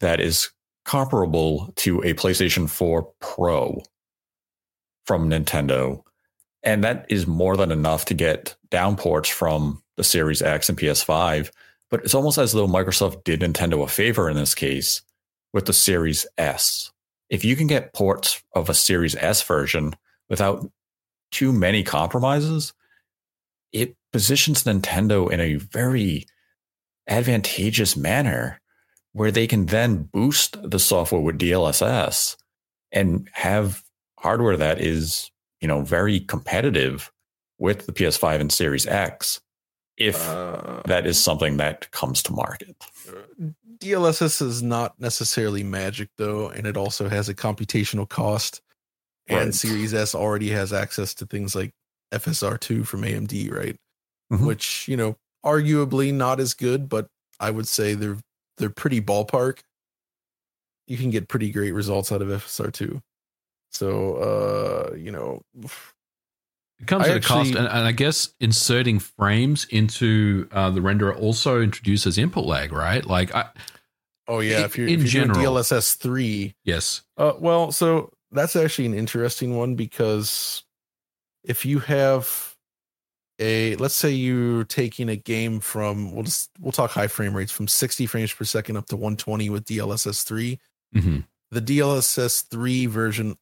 that is comparable to a PlayStation four Pro from Nintendo, and that is more than enough to get downports from the Series X and P S five. But it's almost as though Microsoft did Nintendo a favor in this case with the Series S. If you can get ports of a Series S version without too many compromises, it positions Nintendo in a very advantageous manner where they can then boost the software with D L S S and have hardware that is, you know, very competitive with the P S five and Series X, if uh, that is something that comes to market. D L S S is not necessarily magic, though, and it also has a computational cost. Right. And Series S already has access to things like F S R two from A M D, right? Mm-hmm. Which, you know, arguably not as good, but I would say they're they're pretty ballpark. You can get pretty great results out of F S R two. So, uh, you know, it comes I at actually, a cost. And, and I guess inserting frames into uh, the renderer also introduces input lag, right? Like, I, oh, yeah. It, if you're in if you're general doing D L S S three. Yes. Uh, well, so that's actually an interesting one, because if you have a, let's say you're taking a game from, we'll just, we'll talk high frame rates from sixty frames per second up to one twenty with D L S S three. Mm-hmm. The D L S S three version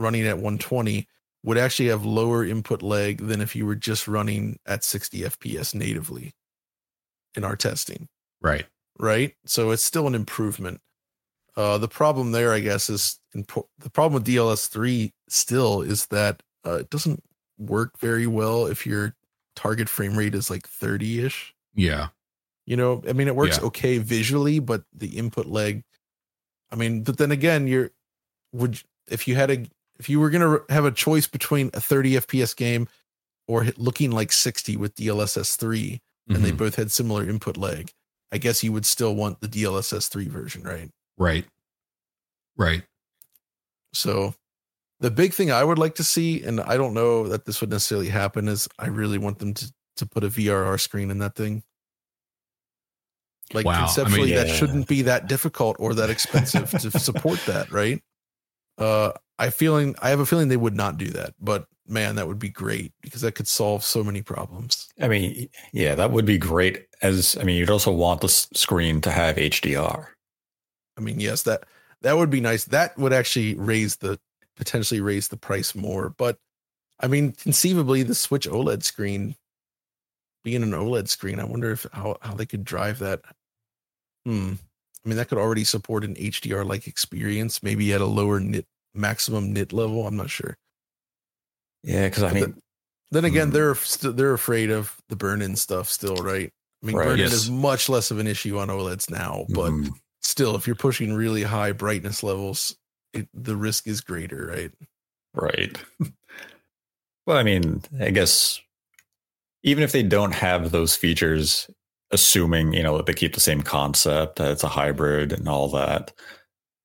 running at one twenty would actually have lower input lag than if you were just running at sixty F P S natively in our testing. Right. Right. So it's still an improvement. Uh, the problem there, I guess, is impo- the problem with D L S S three still is that uh, it doesn't work very well if your target frame rate is like thirty ish. Yeah. You know, I mean, it works yeah. okay visually, but the input lag, I mean, but then again, you're would, if you had a, if you were going to have a choice between a thirty F P S game or looking like sixty with D L S S three, mm-hmm. and they both had similar input lag, I guess you would still want the D L S S three version, right? Right. Right. So The big thing I would like to see, and I don't know that this would necessarily happen, is I really want them to, to put a V R R screen in that thing. Like, wow. conceptually, I mean, yeah, that yeah, shouldn't yeah. be that difficult or that expensive to support that, right? Uh, I feeling I have a feeling they would not do that, but man, that would be great because that could solve so many problems. I mean, yeah, that would be great. As I mean, you'd also want the screen to have H D R. I mean, yes, that that would be nice. That would actually raise the potentially raise the price more. But I mean, conceivably, the Switch OLED screen being an OLED screen, I wonder if how, how they could drive that. Hmm. I mean, that could already support an H D R-like experience, maybe at a lower nit maximum nit level. I'm not sure. Yeah, because I mean, then, then again, hmm. they're st- they're afraid of the burn-in stuff still, right? I mean, right, burn-in yes. is much less of an issue on OLEDs now, but mm. still, if you're pushing really high brightness levels, it, the risk is greater, right? Right. Well, I mean, I guess even if they don't have those features, assuming, you know, that they keep the same concept, that it's a hybrid and all that,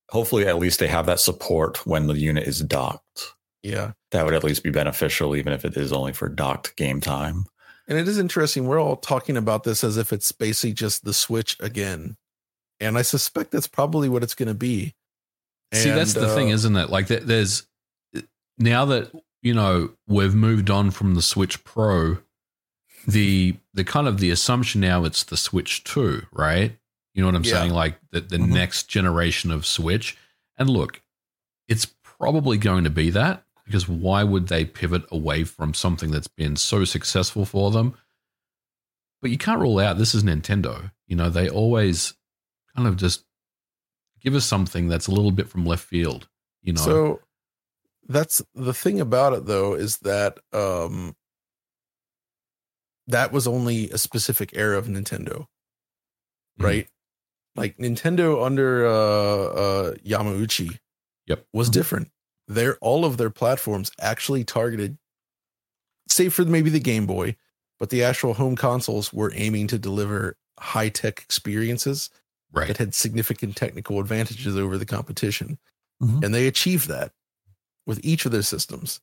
hopefully at least they have that support when the unit is docked. Yeah. That would at least be beneficial, even if it is only for docked game time. And it is interesting. We're all talking about this as if it's basically just the Switch again. And I suspect that's probably what it's going to be. And, see, that's the uh, thing, isn't it? Like that there's now that, you know, we've moved on from the Switch Pro, the, the kind of the assumption now it's the Switch two, right? You know what I'm yeah. saying? Like the, the mm-hmm. next generation of Switch. And look, it's probably going to be that. Because why would they pivot away from something that's been so successful for them? But you can't rule out this is Nintendo. You know, they always kind of just give us something that's a little bit from left field, you know? So that's the thing about it, though, is that um, that was only a specific era of Nintendo, right? Mm-hmm. Like Nintendo under uh, uh, Yamauchi yep. was mm-hmm. different. Their all of their platforms actually targeted, save for maybe the Game Boy, but the actual home consoles were aiming to deliver high tech experiences right. that had significant technical advantages over the competition, mm-hmm. and they achieved that with each of their systems,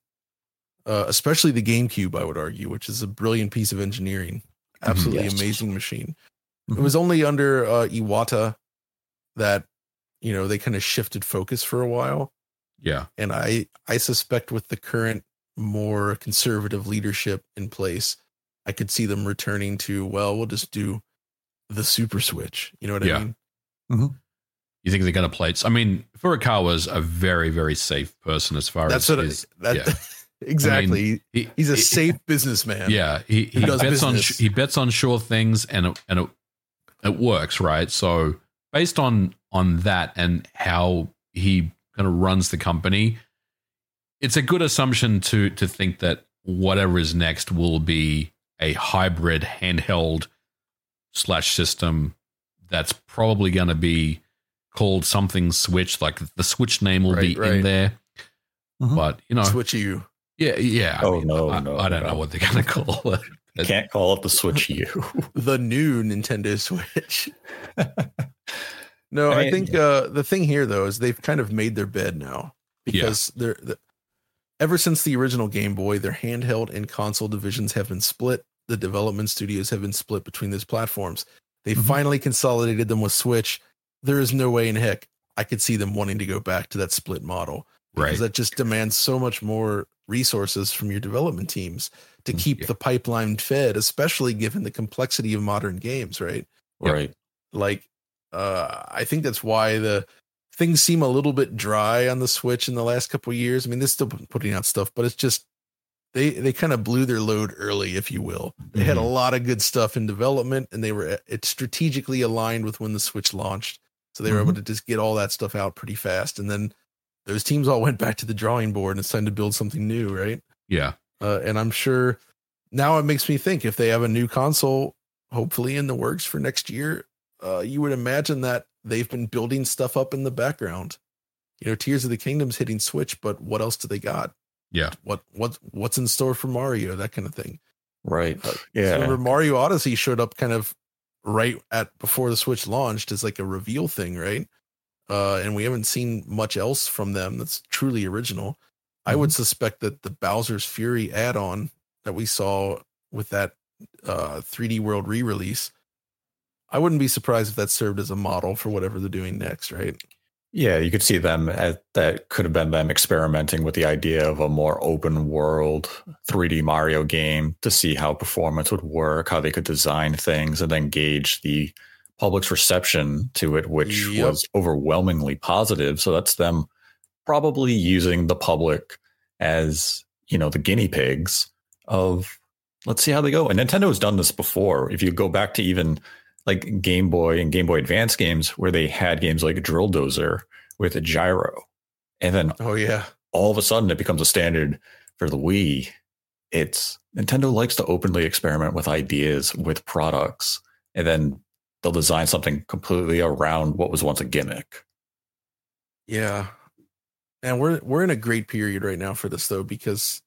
uh, especially the GameCube. I would argue, which is a brilliant piece of engineering, absolutely mm-hmm. yes. amazing machine. Mm-hmm. It was only under uh, Iwata that you know they kind of shifted focus for a while. Yeah. And I, I suspect with the current more conservative leadership in place, I could see them returning to, well, we'll just do the Super Switch. You know what yeah. I mean? Mm-hmm. You think they're going to play it? I mean, Furukawa's a very, very safe person as far That's as what his, I, that, yeah. exactly. I mean, he, He's a he, safe he, businessman. Yeah. He, he, he does bets business. on, he bets on sure things and it, and it, it works. Right. So based on, on that and how he kind of runs the company, it's a good assumption to to think that whatever is next will be a hybrid handheld slash system that's probably going to be called something Switch, like the Switch name will right, be right. in there. Mm-hmm. But, you know. Switch U. Yeah, yeah. Oh, I mean, no, I, no. I don't no. know what they're going to call it. You can't call it the Switch U. The new Nintendo Switch. No, I, mean, I think uh, the thing here, though, is they've kind of made their bed now because yeah. they're the, ever since the original Game Boy, their handheld and console divisions have been split. The development studios have been split between those platforms. They mm-hmm. finally consolidated them with Switch. There is no way in heck I could see them wanting to go back to that split model. Right. Because that just demands so much more resources from your development teams to keep yeah. the pipeline fed, especially given the complexity of modern games. Right. Right. Like. Uh, I think that's why the things seem a little bit dry on the Switch in the last couple of years. I mean, they're still putting out stuff, but it's just they they kind of blew their load early, if you will. They mm-hmm. had a lot of good stuff in development, and they were it strategically aligned with when the Switch launched, so they were mm-hmm. able to just get all that stuff out pretty fast. And then those teams all went back to the drawing board, and it's time to build something new, right? Yeah. Uh, and I'm sure now it makes me think if they have a new console, hopefully in the works for next year. Uh, you would imagine that they've been building stuff up in the background. You know, Tears of the Kingdom's hitting Switch, but what else do they got? Yeah. What what what's in store for Mario? That kind of thing. Right. Uh, yeah. So remember, Mario Odyssey showed up kind of right at before the Switch launched as like a reveal thing, right? Uh, and we haven't seen much else from them that's truly original. I would suspect that the Bowser's Fury add-on that we saw with that uh, three D World re-release, I wouldn't be surprised if that served as a model for whatever they're doing next, right? Yeah, you could see them at, that could have been them experimenting with the idea of a more open world three D Mario game to see how performance would work, how they could design things, and then gauge the public's reception to it, which yep. was overwhelmingly positive. So that's them probably using the public as, you know, the guinea pigs of let's see how they go. And Nintendo has done this before. If you go back to even like Game Boy and Game Boy Advance games, where they had games like Drill Dozer with a gyro, and then oh yeah, all of a sudden it becomes a standard for the Wii. It's Nintendo likes to openly experiment with ideas with products, and then they'll design something completely around what was once a gimmick. Yeah. And we're we're in a great period right now for this, though, because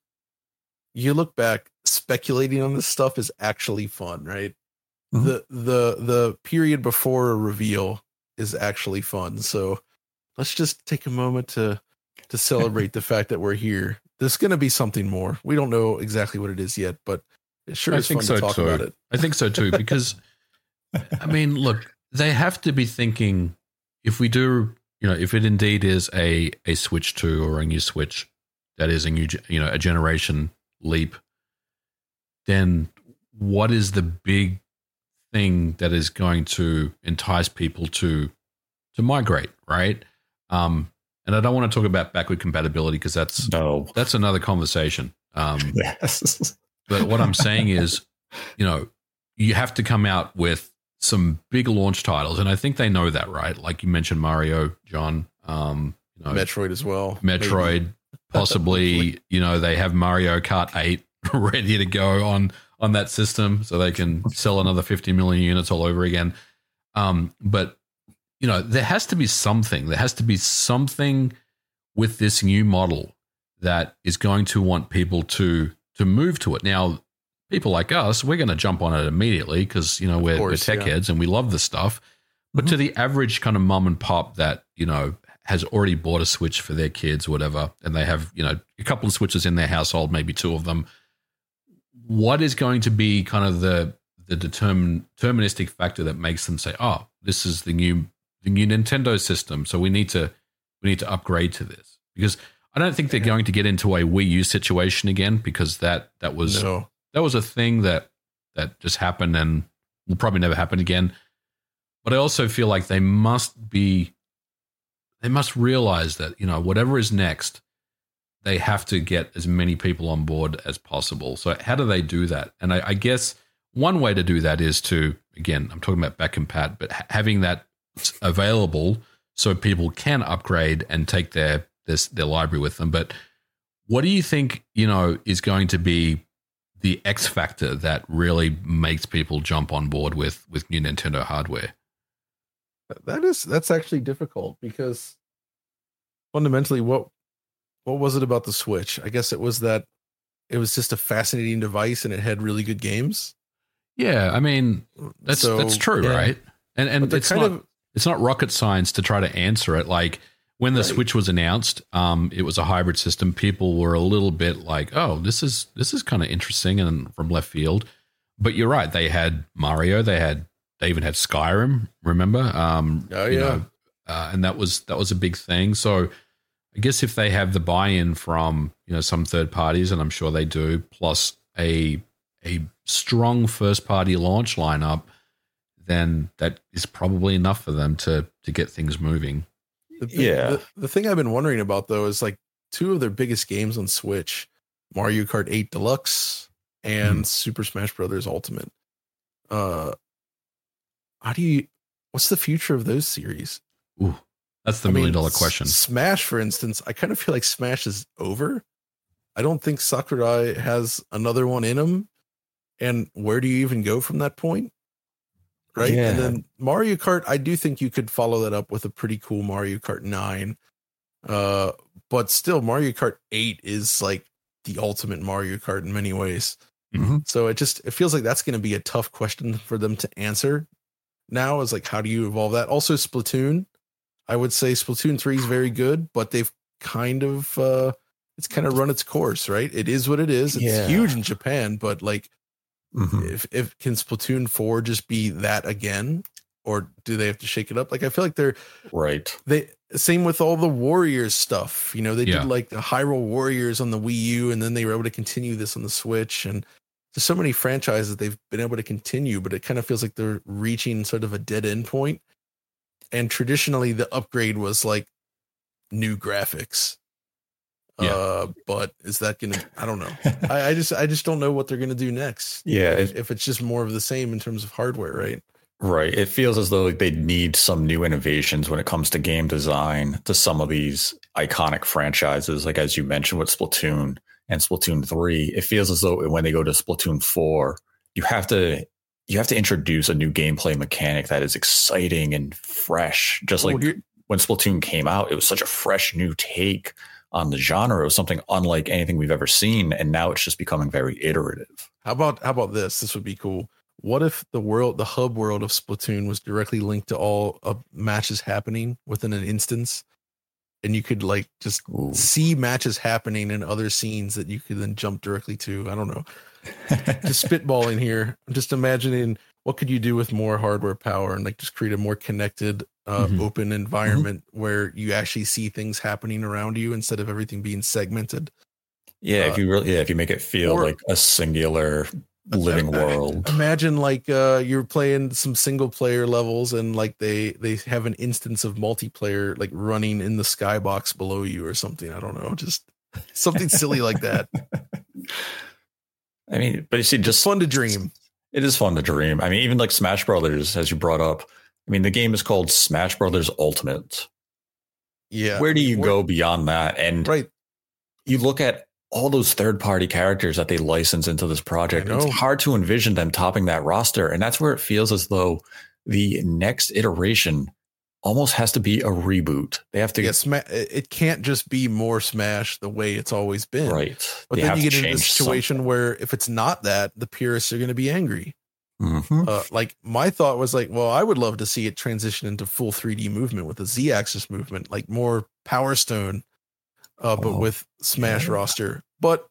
you look back, speculating on this stuff is actually fun, right? Mm-hmm. The the the period before a reveal is actually fun. So let's just take a moment to to celebrate the fact that we're here. There's going to be something more. We don't know exactly what it is yet, but it sure I is fun so to talk too. about it. I think so, too, because, I mean, look, they have to be thinking, if we do... You know, if it indeed is a, a Switch two or a new Switch, that is a new, you know, a generation leap, then what is the big thing that is going to entice people to to migrate, right? Um, and I don't want to talk about backward compatibility because that's no. that's another conversation. Um, yes. But what I'm saying is, you know, you have to come out with some big launch titles, and I think they know that, right? Like you mentioned, Mario, John, um, you know, Metroid as well. Metroid, maybe. possibly. You know, they have Mario Kart eight ready to go on on that system, so they can sell another fifty million units all over again. Um, but you know, there has to be something. There has to be something with this new model that is going to want people to to move to it now. People like us, we're going to jump on it immediately because, you know, we're, course, we're tech yeah. heads and we love this stuff. But mm-hmm. to the average kind of mom and pop that, you know, has already bought a Switch for their kids or whatever, and they have, you know, a couple of Switches in their household, maybe two of them, what is going to be kind of the the determin- deterministic factor that makes them say, oh, this is the new the new Nintendo system, so we need to we need to upgrade to this? Because I don't think they're yeah. going to get into a Wii U situation again, because that, that was... No. That was a thing that that just happened and will probably never happen again. But I also feel like they must be, they must realize that, you know, whatever is next, they have to get as many people on board as possible. So how do they do that? And I, I guess one way to do that is to, again, I'm talking about back and pat, but having that available so people can upgrade and take their their, their library with them. But what do you think, you know, is going to be the X factor that really makes people jump on board with, with new Nintendo hardware? That is, that's actually difficult, because fundamentally what, what was it about the Switch? I guess it was that it was just a fascinating device and it had really good games. Yeah. I mean, that's, so, that's true. Yeah. Right. And, and it's not, of, it's not rocket science to try to answer it. Like when the right. Switch was announced, um, it was a hybrid system. People were a little bit like, "Oh, this is this is kind of interesting and from left field." But you're right; they had Mario, they had they even had Skyrim. Remember? Um, oh yeah, you know, uh, and that was that was a big thing. So I guess if they have the buy-in from, you know, some third parties, and I'm sure they do, plus a a strong first party launch lineup, then that is probably enough for them to to get things moving. The, yeah. The, the thing I've been wondering about, though, is like two of their biggest games on Switch, Mario Kart eight Deluxe and mm. Super Smash Brothers Ultimate. Uh, how do you? What's the future of those series? Ooh, that's the I million mean, dollar question. Smash, for instance, I kind of feel like Smash is over. I don't think Sakurai has another one in him. And where do you even go from that point? Right. Yeah. And then Mario Kart, I do think you could follow that up with a pretty cool Mario Kart nine. Uh, but still, Mario Kart eight is like the ultimate Mario Kart in many ways. Mm-hmm. So it just it feels like that's going to be a tough question for them to answer now, is like, how do you evolve that? Also, Splatoon, I would say Splatoon three is very good, but they've kind of uh, it's kind of run its course, right? It is what it is. It's yeah. huge in Japan, but like, mm-hmm. if if can Splatoon four just be that again, or do they have to shake it up? Like, I feel like they're right. They same with all the Warriors stuff. You know, they yeah. did like the Hyrule Warriors on the Wii U, and then they were able to continue this on the Switch. And there's so many franchises that they've been able to continue, but it kind of feels like they're reaching sort of a dead end point. And traditionally, the upgrade was like new graphics. Yeah. Uh, but is that going to, I don't know. I, I just, I just don't know what they're going to do next. Yeah. If, if it's just more of the same in terms of hardware, right? Right. It feels as though like they need some new innovations when it comes to game design to some of these iconic franchises. Like, as you mentioned with Splatoon and Splatoon three, it feels as though when they go to Splatoon four, you have to, you have to introduce a new gameplay mechanic that is exciting and fresh. Just like oh, when Splatoon came out, it was such a fresh new take on the genre. It was something unlike anything we've ever seen, and now it's just becoming very iterative. How about how about this? This would be cool. What if the world, the hub world of Splatoon, was directly linked to all uh, matches happening within an instance, and you could like just Ooh. see matches happening in other scenes that you could then jump directly to? I don't know. Just spitballing here. I'm just imagining what could you do with more hardware power, and like just create a more connected, uh, mm-hmm. open environment mm-hmm. where you actually see things happening around you instead of everything being segmented. Yeah, uh, if you really, yeah, if you make it feel or, like a singular living world. Imagine like uh, you're playing some single player levels, and like they they have an instance of multiplayer like running in the skybox below you or something. I don't know, just something silly like that. I mean, but you see, just fun to dream. It is fun to dream. I mean, even like Smash Brothers, as you brought up, I mean, the game is called Smash Brothers Ultimate. Yeah. Where do you Where, go beyond that? And right. you look at all those third party characters that they license into this project. It's hard to envision them topping that roster. And that's where it feels as though the next iteration almost has to be a reboot. They have to yeah, sma- it can't just be more Smash the way it's always been. Right. But they then you get into a situation something. where if it's not that, the purists are going to be angry. Mm-hmm. Uh, like my thought was like, well, I would love to see it transition into full three D movement with a Z axis movement, like more Power Stone, uh, but oh, with Smash yeah. roster. But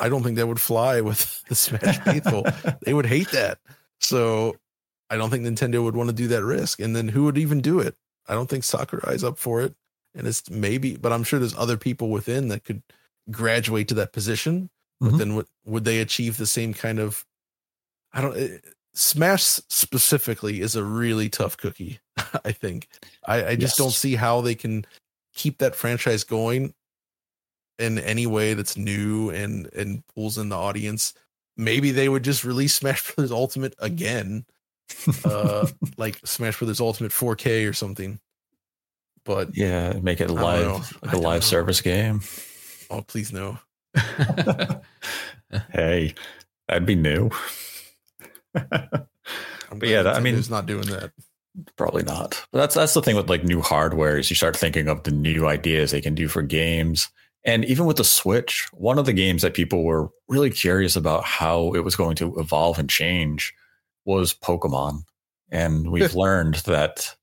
I don't think that would fly with the Smash faithful. They would hate that. So I don't think Nintendo would want to do that risk. And then who would even do it? I don't think Sakurai's up for it, and it's maybe, but I'm sure there's other people within that could graduate to that position. Mm-hmm. But then would, would they achieve the same kind of, I don't it, Smash specifically is a really tough cookie. I think I, I just yes. don't see how they can keep that franchise going in any way that's new and, and pulls in the audience. Maybe they would just release Smash Brothers Ultimate again. uh like Smash Brothers Ultimate four K or something, but yeah, make it live, like a live service game. Oh, please no. Hey, that'd be new. But yeah, I mean, it's not doing that. Probably not. But that's that's the thing with like new hardware is you start thinking of the new ideas they can do for games. And even with the Switch, one of the games that people were really curious about how it was going to evolve and change was Pokemon, and we've learned that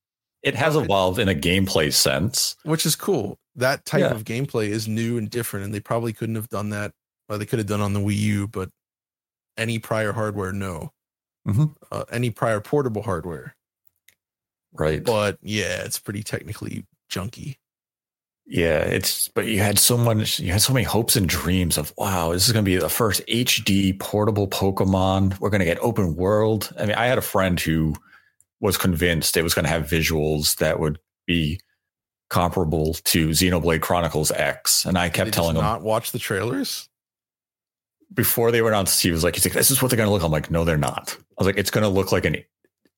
it has evolved in a gameplay sense, which is cool. That type yeah. of gameplay is new and different, and they probably couldn't have done that. Well, they could have done on the Wii U, but any prior hardware, no, mm-hmm. uh, any prior portable hardware, right? But yeah, it's pretty technically junky. Yeah, it's but you had so much, you had so many hopes and dreams of, wow, this is going to be the first H D portable Pokemon. We're going to get open world. I mean, I had a friend who was convinced it was going to have visuals that would be comparable to Xenoblade Chronicles X, and I kept telling him not watch the trailers before they went on. He was like, he's like, this is what they're going to look. I'm like, no, they're not. I was like, it's going to look like an.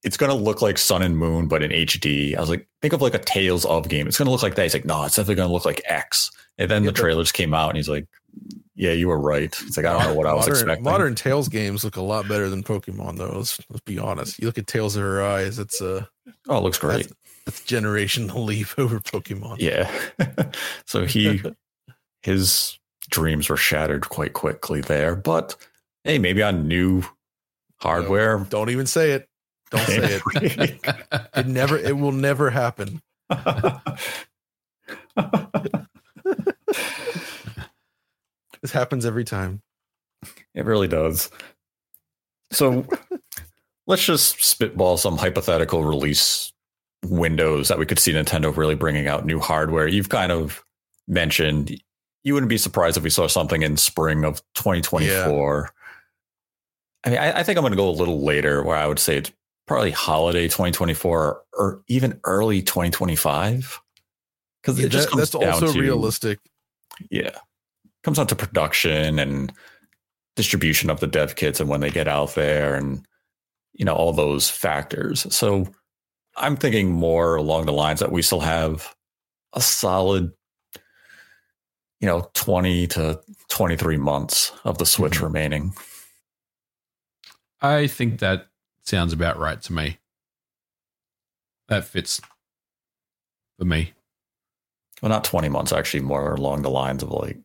It's going to look like Sun and Moon, but in H D. I was like, think of like a Tales of game. It's going to look like that. He's like, no, it's definitely going to look like X. And then yeah, the trailers came out and he's like, yeah, you were right. It's like, I don't know what modern, I was expecting. Modern Tales games look a lot better than Pokemon, though. Let's, let's be honest. You look at Tales of Arise, it's uh, oh, it looks great. That's, that's generational leap over Pokemon. Yeah. So he, his dreams were shattered quite quickly there. But hey, maybe on new hardware. No, don't even say it. Don't say it. It never. It will never happen. This happens every time. It really does. So let's just spitball some hypothetical release windows that we could see Nintendo really bringing out new hardware. You've kind of mentioned you wouldn't be surprised if we saw something in spring of twenty twenty-four. Yeah. I mean, I, I think I'm going to go a little later where I would say it's probably holiday twenty twenty-four or even early twenty twenty-five. Because yeah, it just that, comes that's down also to, realistic. Yeah. Comes down to production and distribution of the dev kits and when they get out there and, you know, all those factors. So I'm thinking more along the lines that we still have a solid, you know, twenty to twenty-three months of the Switch mm-hmm. remaining. I think that sounds about right to me. That fits for me. Well, not twenty months, actually, more along the lines of like,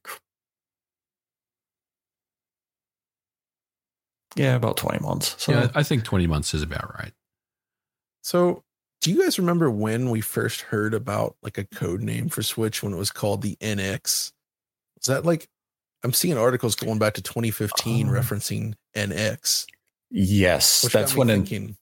yeah, about twenty months. So yeah, I think twenty months is about right. So do you guys remember when we first heard about like a code name for Switch when it was called the N X? Is that like, I'm seeing articles going back to twenty fifteen um, referencing N X. Yes, that's when in,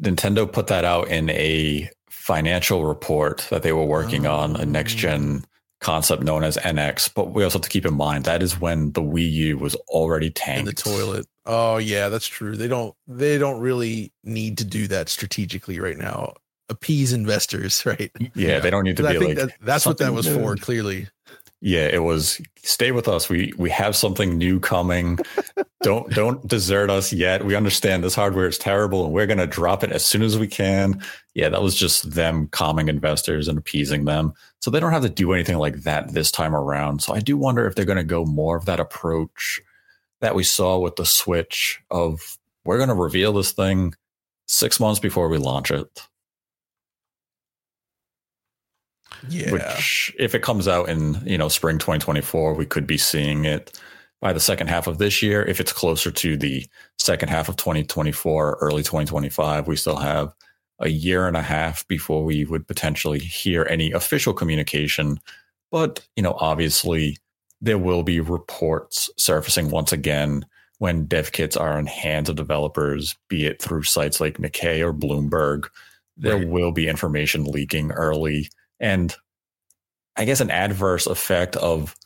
Nintendo put that out in a financial report that they were working oh. on a next gen concept known as N X. But we also have to keep in mind that is when the Wii U was already tanked. In the toilet. Oh yeah, that's true. They don't they don't really need to do that strategically right now. Appease investors, right? Yeah, yeah. They don't need to be like that, that's what that was new. For, clearly. Yeah, it was stay with us. We we have something new coming. don't don't desert us yet. We understand this hardware is terrible and we're gonna drop it as soon as we can. Yeah, that was just them calming investors and appeasing them. So they don't have to do anything like that this time around. So I do wonder if they're gonna go more of that approach that we saw with the Switch of we're going to reveal this thing six months before we launch it. Yeah. Which if it comes out in, you know, spring twenty twenty-four, we could be seeing it by the second half of this year. If it's closer to the second half of twenty twenty-four, early twenty twenty-five, we still have a year and a half before we would potentially hear any official communication. But, you know, obviously, there will be reports surfacing once again when dev kits are in hands of developers, be it through sites like Nikkei or Bloomberg. There right. will be information leaking early. And I guess an adverse effect of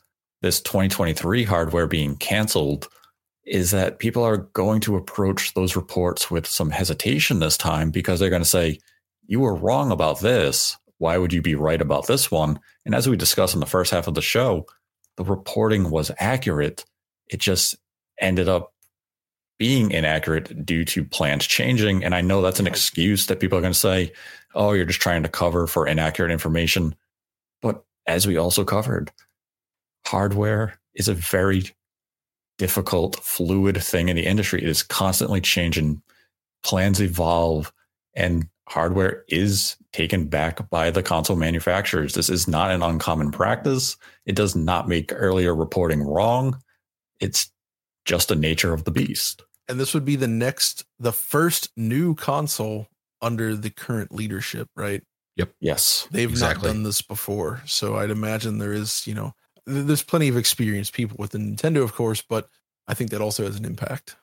this twenty twenty-three hardware being canceled is that people are going to approach those reports with some hesitation this time because they're going to say, you were wrong about this. Why would you be right about this one? And as we discussed in the first half of the show, the reporting was accurate. It just ended up being inaccurate due to plans changing. And I know that's an excuse that people are going to say, oh, you're just trying to cover for inaccurate information. But as we also covered, hardware is a very difficult, fluid thing in the industry. It is constantly changing. Plans evolve and hardware is taken back by the console manufacturers. This is not an uncommon practice. It does not make earlier reporting wrong. It's just the nature of the beast. And this would be the next, the first new console under the current leadership, right? Yep. Yes. They've exactly. not done this before. So I'd imagine there is, you know, there's plenty of experienced people within Nintendo, of course, but I think that also has an impact.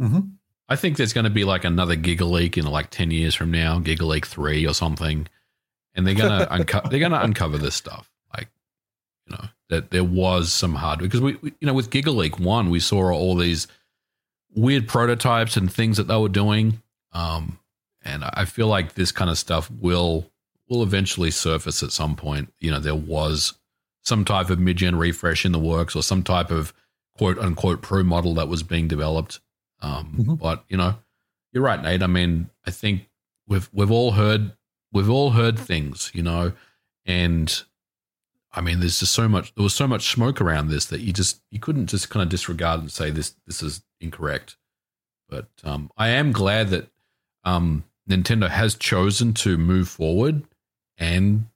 Mm-hmm. I think there's going to be like another Gigaleak in like ten years from now, Gigaleak three or something, and they're gonna unco- they're gonna uncover this stuff. Like, you know, that there was some hardware because we, we, you know, with Gigaleak one, we saw all these weird prototypes and things that they were doing, um, and I feel like this kind of stuff will will eventually surface at some point. You know, there was some type of mid-gen refresh in the works or some type of quote unquote pro model that was being developed. Um, mm-hmm. But you know, you're right, Nate. I mean, I think we've we've all heard we've all heard things, you know, and I mean, there's just so much. There was so much smoke around this that you just you couldn't just kind of disregard and say this this is incorrect. But um, I am glad that um, Nintendo has chosen to move forward and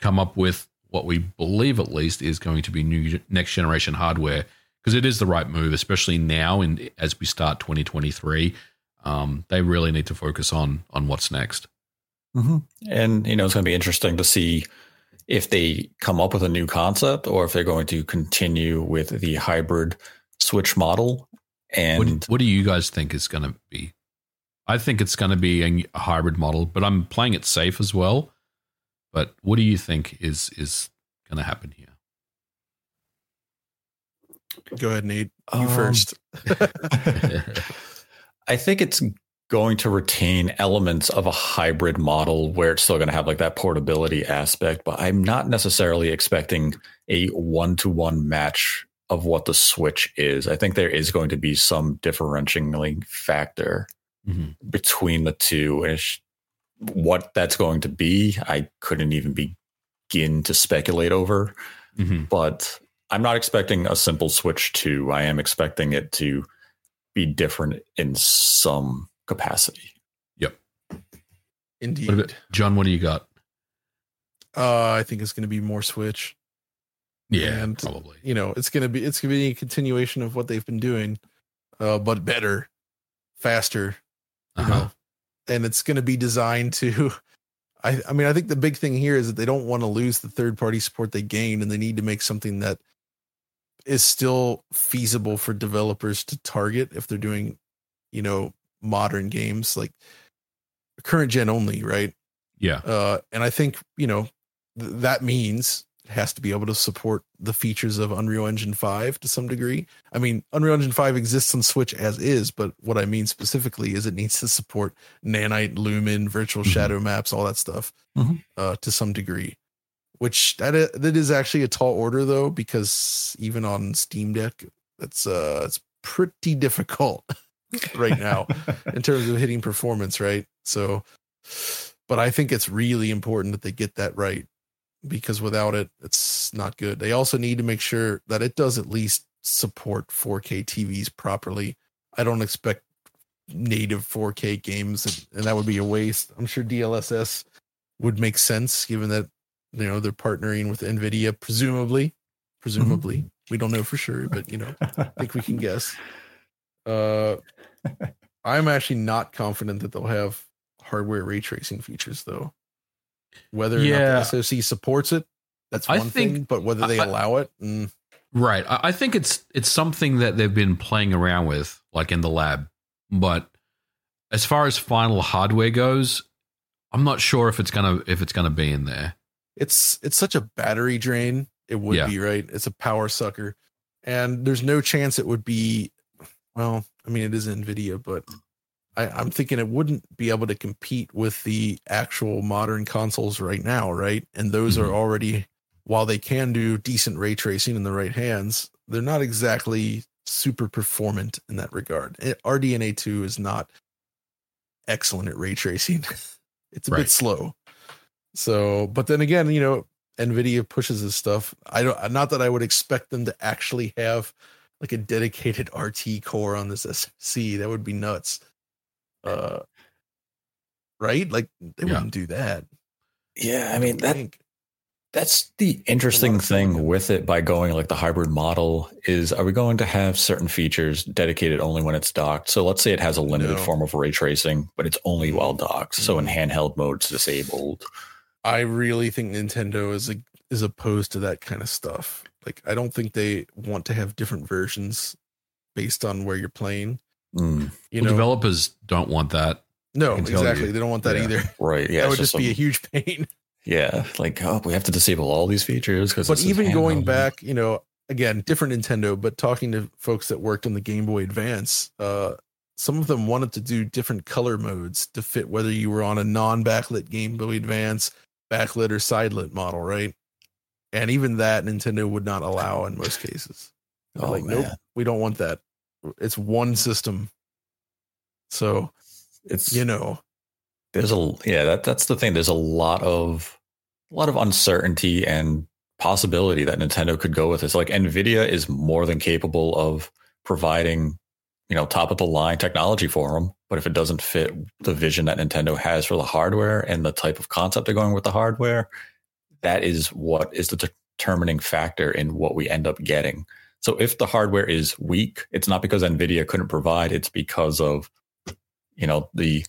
come up with what we believe, at least, is going to be new next generation hardware. Because it is the right move, especially now and as we start twenty twenty-three, um, they really need to focus on on what's next. Mm-hmm. And, you know, it's going to be interesting to see if they come up with a new concept or if they're going to continue with the hybrid Switch model. And what, what do you guys think it's going to be? I think it's going to be a hybrid model, but I'm playing it safe as well. But what do you think is is going to happen here? Go ahead, Nate. You um, first. I think it's going to retain elements of a hybrid model where it's still going to have like that portability aspect, but I'm not necessarily expecting a one-to-one match of what the Switch is. I think there is going to be some differentiating factor mm-hmm. between the two. And what that's going to be, I couldn't even begin to speculate over, mm-hmm. but I'm not expecting a simple Switch two. I am expecting it to be different in some capacity. Yep. Indeed. What about, John, what do you got? Uh, I think it's going to be more Switch. Yeah, and, probably. You know, it's going to be it's going to be a continuation of what they've been doing, uh, but better, faster. You uh-huh. know? And it's going to be designed to. I, I mean, I think the big thing here is that they don't want to lose the third party support they gained, and they need to make something that is still feasible for developers to target if they're doing, you know, modern games like current gen only. Right. Yeah. Uh, and I think, you know, th- that means it has to be able to support the features of Unreal Engine five to some degree. I mean, Unreal Engine five exists on Switch as is, but what I mean specifically is it needs to support Nanite, Lumen, virtual mm-hmm. shadow maps, all that stuff mm-hmm. uh, to some degree, which that is, that is actually a tall order though, because even on Steam Deck, that's uh, it's pretty difficult. right now in terms of hitting performance, right? So, but I think it's really important that they get that right, because without it, it's not good. They also need to make sure that it does at least support four K T Vs properly. I don't expect native four K games, and, and that would be a waste. I'm sure D L S S would make sense given that, you know, they're partnering with NVIDIA, presumably, presumably. Mm-hmm. We don't know for sure, but, you know, I think we can guess. Uh, I'm actually not confident that they'll have hardware ray tracing features, though. Whether yeah. or not the S O C supports it, that's one I think, thing, but whether they I, allow it. Mm. Right. I, I think it's it's something that they've been playing around with, like in the lab. But as far as final hardware goes, I'm not sure if it's gonna if it's gonna be in there. It's it's such a battery drain. It would yeah. be, right? It's a power sucker. And there's no chance it would be. Well, I mean, it is NVIDIA, but I, I'm thinking it wouldn't be able to compete with the actual modern consoles right now, right? And those mm-hmm. are already, while they can do decent ray tracing in the right hands, they're not exactly super performant in that regard. R D N A two is not excellent at ray tracing. It's a right. bit slow. So, but then again, you know, NVIDIA pushes this stuff. I don't, not that I would expect them to actually have like a dedicated R T core on this S S C. That would be nuts. Uh, right? Like they yeah. wouldn't do that. Yeah. I mean, I that, think. that's the interesting thing with it by going like the hybrid model is, are we going to have certain features dedicated only when it's docked? So let's say it has a limited no. form of ray tracing, but it's only while docked. Mm-hmm. So in handheld mode, it's disabled. I really think Nintendo is a, is opposed to that kind of stuff. Like, I don't think they want to have different versions based on where you're playing. Mm. You well, know, developers don't want that. No, exactly. They don't want that yeah. either. Right. Yeah. That would just be some, a huge pain. Yeah. Like, oh, we have to disable all these features. Because But even going back, you know, again, different Nintendo, but talking to folks that worked on the Game Boy Advance, uh, some of them wanted to do different color modes to fit whether you were on a non-backlit Game Boy Advance, backlit or sidelit model, right? And even that Nintendo would not allow in most cases. They're oh, like, man. Nope, we don't want that. It's one system. So it's, you know, there's a, yeah, that that's the thing. There's a lot of, a lot of uncertainty and possibility that Nintendo could go with this. Like NVIDIA is more than capable of providing, you know, top of the line technology for them. But if it doesn't fit the vision that Nintendo has for the hardware and the type of concept they're going with the hardware, that is what is the determining factor in what we end up getting. So if the hardware is weak, it's not because NVIDIA couldn't provide. It's because of, you know, the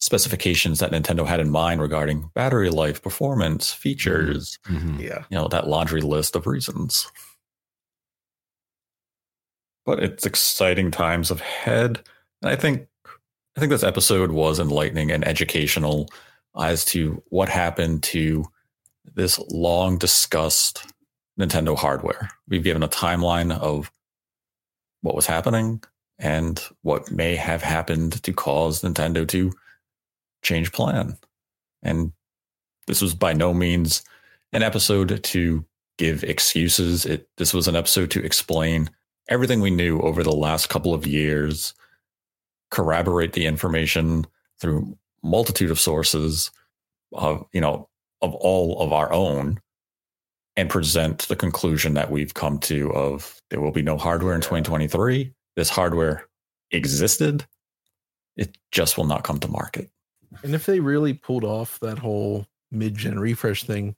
specifications that Nintendo had in mind regarding battery life, performance, features. Mm-hmm. Yeah. You know, that laundry list of reasons. But it's exciting times ahead. And I think I think this episode was enlightening and educational as to what happened to this long discussed Nintendo hardware. We've given a timeline of what was happening and what may have happened to cause Nintendo to change plan. And this was by no means an episode to give excuses. It this was an episode to explain everything we knew over the last couple of years, corroborate the information through multitude of sources of, you know, of all of our own, and present the conclusion that we've come to of there will be no hardware in twenty twenty-three. This hardware existed. It just will not come to market. And if they really pulled off that whole mid-gen refresh thing,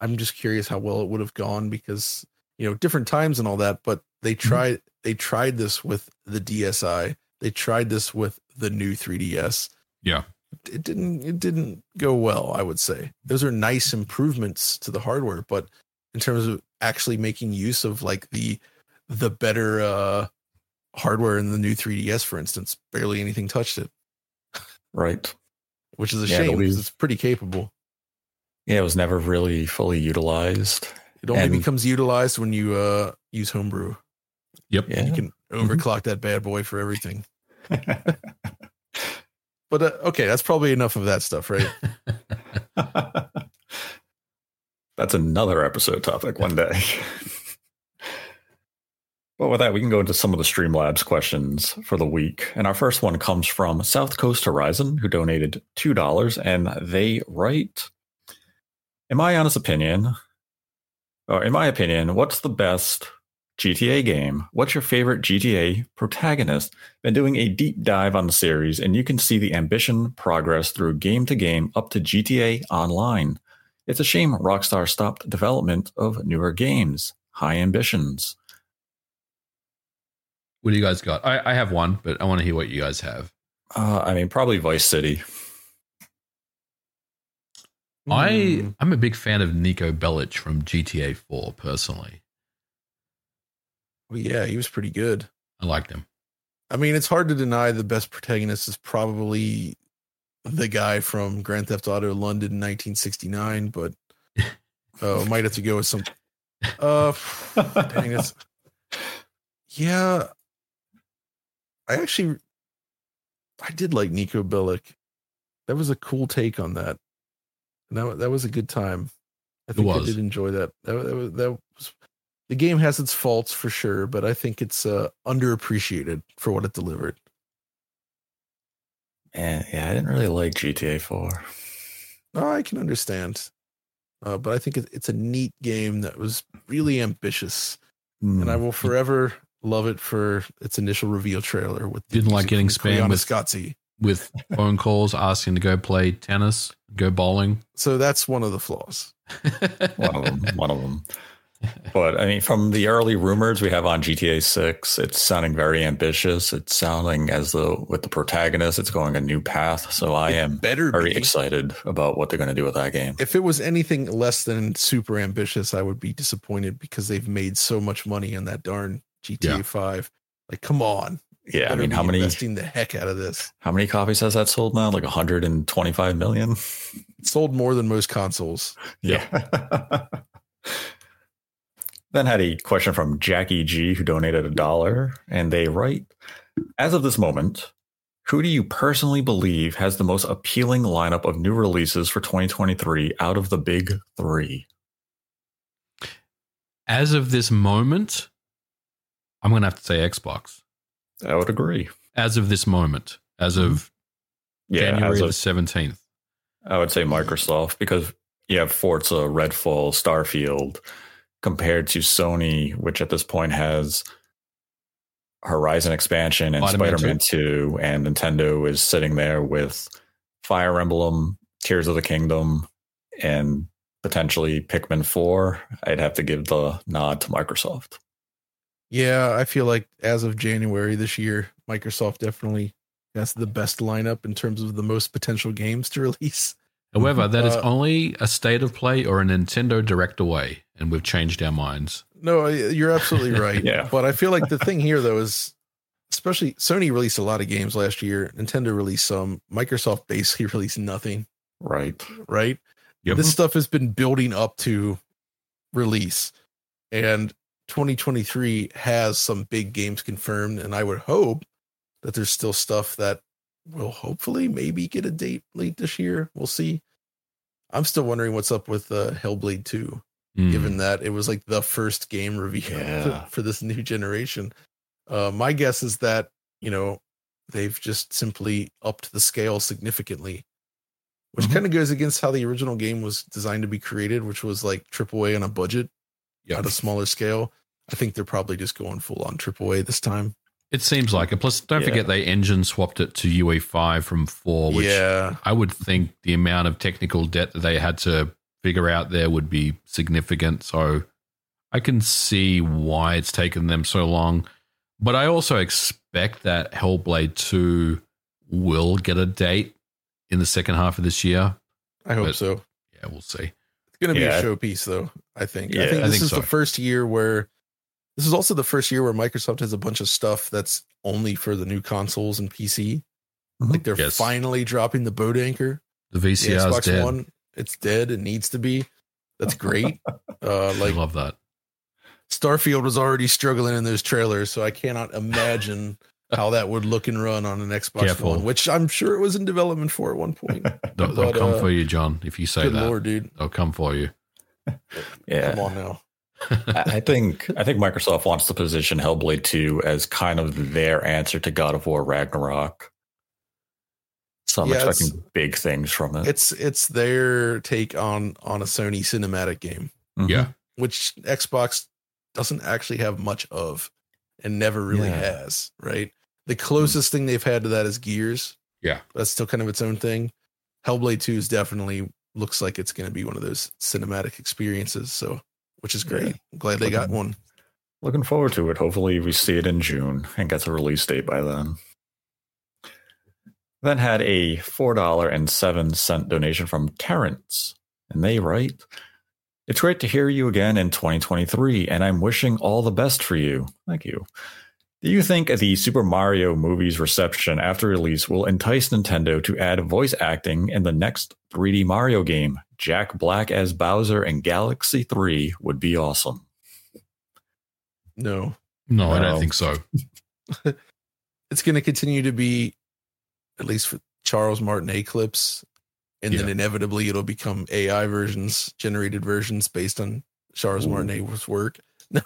I'm just curious how well it would have gone, because, you know, different times and all that, but they tried, mm-hmm. they tried this with the D S I. They tried this with the new three D S. Yeah. It didn't, it didn't go well, I would say. Those are nice improvements to the hardware, but in terms of actually making use of like the, the better uh, hardware in the new three D S, for instance, barely anything touched it. Right. Which is a yeah, shame, it'll be, because it's pretty capable. Yeah, it was never really fully utilized. It only and, becomes utilized when you uh, use Homebrew. Yep. Yeah. You can overclock that bad boy for everything. But uh, okay, that's probably enough of that stuff, right? That's another episode topic one day. Well, with that, we can go into some of the Streamlabs questions for the week. And our first one comes from South Coast Horizon, who donated two dollars. And they write, in my honest opinion, or in my opinion, what's the best G T A game? What's your favorite G T A protagonist? Been doing a deep dive on the series, and you can see the ambition progress through game to game up to G T A Online. It's a shame Rockstar stopped development of newer games. High ambitions. What do you guys got? I, I have one, but I want to hear what you guys have. Uh, I mean, probably Vice City. I, mm. I'm a big fan of Nico Bellic from G T A four, personally. Well, yeah, he was pretty good. I liked him. I mean, it's hard to deny the best protagonist is probably the guy from Grand Theft Auto London in nineteen sixty-nine, but uh, might have to go with some. Uh, dang, that's, yeah, I actually, I did like Nico Bellic. That was a cool take on that. And that, that was a good time. I think I did enjoy that. That, that, was, that was. The game has its faults for sure, but I think it's uh, underappreciated for what it delivered. Man, yeah, I didn't really like G T A four. Oh, I can understand. Uh, but I think it, it's a neat game that was really ambitious. Mm. And I will forever love it for its initial reveal trailer. With Didn't like getting spammed with Scotzi. With phone calls asking to go play tennis, go bowling. So that's one of the flaws. one of them. One of them. But I mean, from the early rumors we have on G T A six, it's sounding very ambitious. It's sounding as though with the protagonist, it's going a new path. So I it am better very be. excited about what they're going to do with that game. If it was anything less than super ambitious, I would be disappointed because they've made so much money on that darn G T A five. Like, come on. Yeah. I mean, how many investing the heck out of this? How many copies has that sold now? Like one hundred twenty-five million? It sold more than most consoles. Yeah. Then had a question from Jackie G, who donated a dollar, and they write, as of this moment, who do you personally believe has the most appealing lineup of new releases for twenty twenty-three out of the big three? As of this moment, I'm going to have to say Xbox. I would agree. As of this moment, as of yeah, January as of, the seventeenth. I would say Microsoft, because you have Forza, Redfall, Starfield, compared to Sony, which at this point has Horizon expansion and Spider-Man two, and Nintendo is sitting there with Fire Emblem, Tears of the Kingdom, and potentially Pikmin four. I'd have to give the nod to Microsoft. Yeah, I feel like as of January this year, Microsoft definitely That's the best lineup in terms of the most potential games to release. However, that uh, is only a state of play or a Nintendo Direct away, and we've changed our minds. No, you're absolutely right. Yeah. But I feel like the thing here, though, is especially Sony released a lot of games last year. Nintendo released some. Microsoft basically released nothing. Right. Right. Yep. This stuff has been building up to release. And twenty twenty-three has some big games confirmed. And I would hope that there's still stuff that will hopefully maybe get a date late this year. We'll see. I'm still wondering what's up with uh, Hellblade two, mm. given that it was like the first game reveal yeah. for this new generation. Uh, my guess is that, you know, they've just simply upped the scale significantly, which mm-hmm. kind of goes against how the original game was designed to be created, which was like triple A on a budget yep. at a smaller scale. I think they're probably just going full on triple A this time. It seems like it. Plus, don't yeah. forget they engine swapped it to U E five from four, which yeah. I would think the amount of technical debt that they had to figure out there would be significant. So I can see why it's taken them so long. But I also expect that Hellblade two will get a date in the second half of this year. I hope but, so. Yeah, we'll see. It's going to yeah. be a showpiece, though, I think. Yeah, I think this I think is so. the first year where... This is also the first year where Microsoft has a bunch of stuff that's only for the new consoles and P C. Mm-hmm. Like they're yes. finally dropping the boat anchor. The V C R is dead. One, it's dead. It needs to be. That's great. uh, like, I love that. Starfield was already struggling in those trailers, so I cannot imagine how that would look and run on an Xbox Careful. One, which I'm sure it was in development for at one point. They'll, but, they'll come uh, for you, John, if you say good that. Good Lord, dude. They'll come for you. Yeah. Come on now. I think I think Microsoft wants to position Hellblade two as kind of their answer to God of War Ragnarok. So I'm yeah, expecting big things from it. It's it's their take on, on a Sony cinematic game. Mm-hmm. Yeah. Which Xbox doesn't actually have much of and never really yeah. has, right? The closest mm-hmm. thing they've had to that is Gears. Yeah. That's still kind of its own thing. Hellblade two is definitely looks like it's going to be one of those cinematic experiences. So which is great. Yeah. I'm glad they looking, got one. Looking forward to it. Hopefully we see it in June and gets a release date by then. Then had a four dollars and seven cents donation from Terrence. And they write, "It's great to hear you again in twenty twenty-three, and I'm wishing all the best for you." Thank you. "Do you think the Super Mario movie's reception after release will entice Nintendo to add voice acting in the next three D Mario game? Jack Black as Bowser in Galaxy three would be awesome." No. No, I don't um, think so. It's going to continue to be, at least for Charles Martinet clips, and yeah. then inevitably it'll become A I versions, generated versions based on Charles Ooh. Martinet's work. No.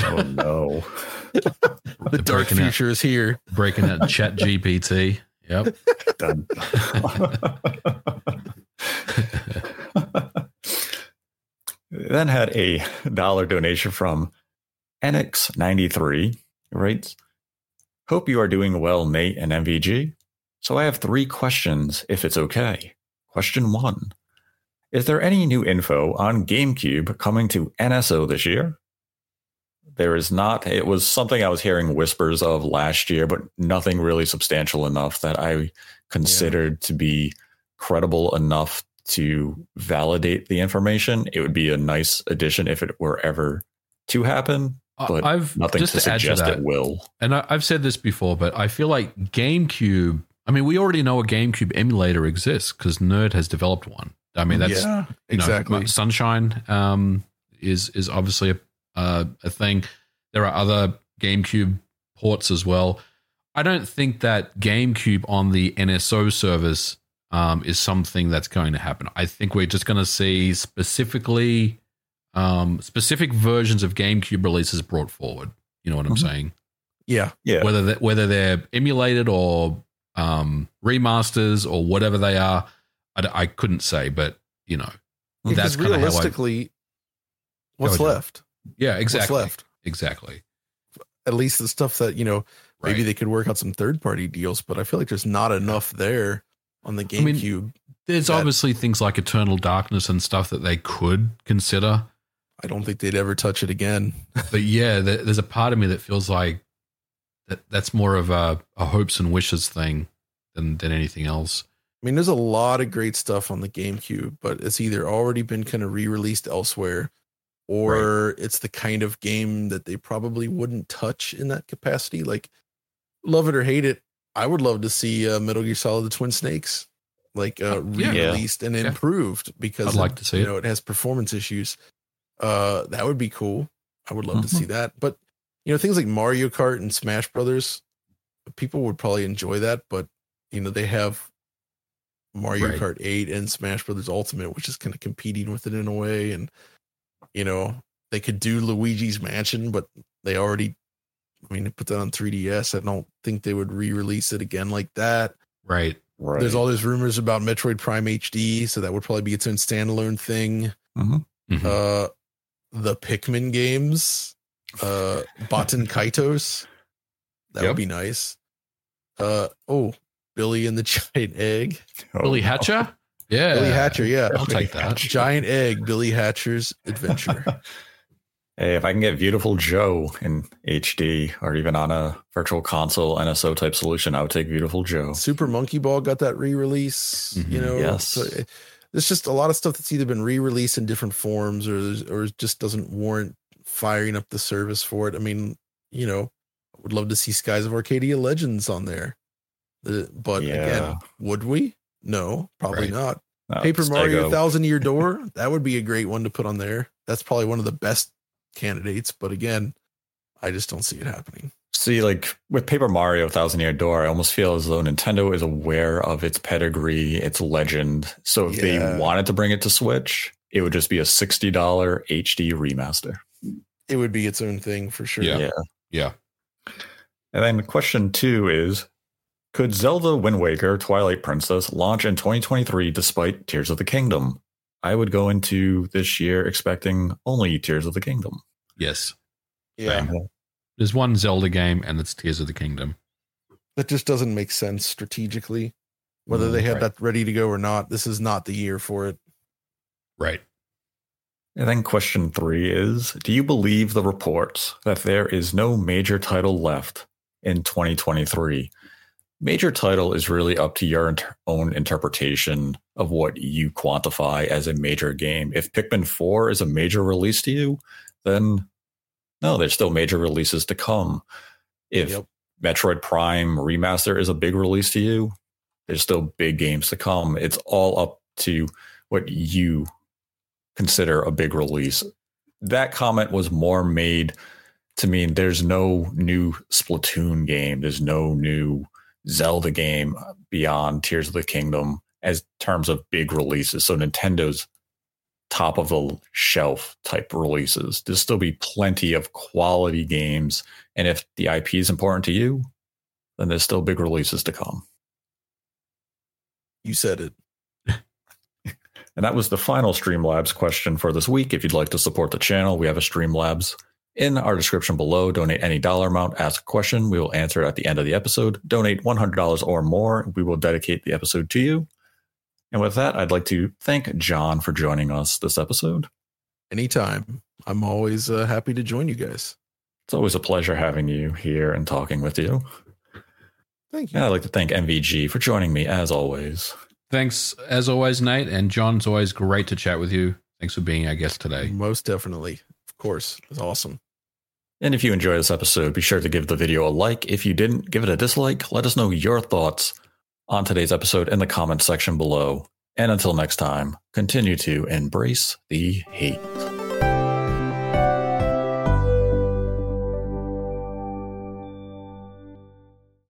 Oh, no. The dark breaking future out, is here. Breaking out ChatGPT. Yep. Done. Then had a dollar donation from N X ninety-three, writes, "Hope you are doing well, Nate and M V G. So I have three questions, if it's okay. Question one, is there any new info on GameCube coming to N S O this year?" There is not. It was something I was hearing whispers of last year, but nothing really substantial enough that I considered yeah. to be credible enough to validate the information. It would be a nice addition if it were ever to happen, but I've nothing just to, to suggest to that, it will. And I, I've said this before, but I feel like GameCube, I mean, we already know a GameCube emulator exists because Nerd has developed one. I mean, that's yeah, you know, exactly. Sunshine um, is, is obviously a, uh, a thing. There are other GameCube ports as well. I don't think that GameCube on the N S O service Um, is something that's going to happen. I think we're just going to see specifically um, specific versions of GameCube releases brought forward. You know what mm-hmm. I'm saying? Yeah, yeah. Whether that, whether they're emulated or um, remasters or whatever they are, I, I couldn't say. But you know, yeah, that's kind of realistically how I, what's left. Yeah, exactly. What's left? Exactly. At least the stuff that you know, right. maybe they could work out some third party deals. But I feel like there's not enough there. On the GameCube, I mean, there's that, obviously things like Eternal Darkness and stuff that they could consider. I don't think they'd ever touch it again. But yeah, there, there's a part of me that feels like that that's more of a, a hopes and wishes thing than than anything else. I mean, there's a lot of great stuff on the GameCube, but it's either already been kind of re-released elsewhere, or right. it's the kind of game that they probably wouldn't touch in that capacity. Like, love it or hate it, I would love to see uh, Metal Gear Solid: The Twin Snakes like uh, re-released yeah. and improved yeah. because I'd like to see you it. know it has performance issues. Uh, that would be cool. I would love mm-hmm. to see that. But you know, things like Mario Kart and Smash Brothers, people would probably enjoy that. But you know, they have Mario right. Kart eight and Smash Brothers Ultimate, which is kind of competing with it in a way. And you know, they could do Luigi's Mansion, but they already, I mean, they put that on three D S. I don't think they would re-release it again like that. Right. Right. There's all those rumors about Metroid Prime H D, so that would probably be its own standalone thing. Mm-hmm. Mm-hmm. Uh, the Pikmin games, uh, Baton Kaitos, that yep. would be nice. Uh, oh, Billy and the Giant Egg, oh, Billy Hatcher, no. yeah, Billy Hatcher, yeah, I'll take that. Giant Egg, Billy Hatcher's Adventure. Hey, if I can get Beautiful Joe in H D or even on a virtual console N S O type solution, I would take Beautiful Joe. Super Monkey Ball got that re-release, mm-hmm. you know. Yes. So it, there's just a lot of stuff that's either been re-released in different forms or or just doesn't warrant firing up the service for it. I mean, you know, I would love to see Skies of Arcadia Legends on there. The, but yeah. again, would we? No, probably right. not. No, Paper Mario Thousand Year Door, that would be a great one to put on there. That's probably one of the best candidates, but again, I just don't see it happening. See, like with Paper Mario Thousand Year Door, I almost feel as though Nintendo is aware of its pedigree, its legend. So if yeah. they wanted to bring it to Switch, it would just be a sixty dollars H D remaster. It would be its own thing for sure. Yeah. Yeah. yeah. And then question two is, could Zelda, Wind Waker, Twilight Princess launch in twenty twenty-three despite Tears of the Kingdom? I would go into this year expecting only Tears of the Kingdom. Yes. Yeah. Bang. There's one Zelda game, and it's Tears of the Kingdom. That just doesn't make sense strategically. Whether mm, they have right. that ready to go or not, this is not the year for it. Right. And then question three is, do you believe the reports that there is no major title left in twenty twenty-three? Major title is really up to your inter- own interpretation of what you quantify as a major game. If Pikmin four is a major release to you, then... no, there's still major releases to come. If yep. Metroid Prime Remaster is a big release to you, there's still big games to come. It's all up to what you consider a big release. That comment was more made to mean there's no new Splatoon game. There's no new Zelda game beyond Tears of the Kingdom as terms of big releases. So Nintendo's top of the shelf type releases. There'll still be plenty of quality games. And if the I P is important to you, then there's still big releases to come. You said it. And that was the final Streamlabs question for this week. If you'd like to support the channel, we have a Streamlabs in our description below. Donate any dollar amount, ask a question. We will answer it at the end of the episode. Donate one hundred dollars or more. We will dedicate the episode to you. And with that, I'd like to thank John for joining us this episode. Anytime. I'm always uh, happy to join you guys. It's always a pleasure having you here and talking with you. Thank you. And I'd like to thank M V G for joining me, as always. Thanks, as always, Nate. And John, it's always great to chat with you. Thanks for being our guest today. Most definitely. Of course. It's awesome. And if you enjoyed this episode, be sure to give the video a like. If you didn't, give it a dislike. Let us know your thoughts on today's episode in the comments section below. And until next time, continue to embrace the hate.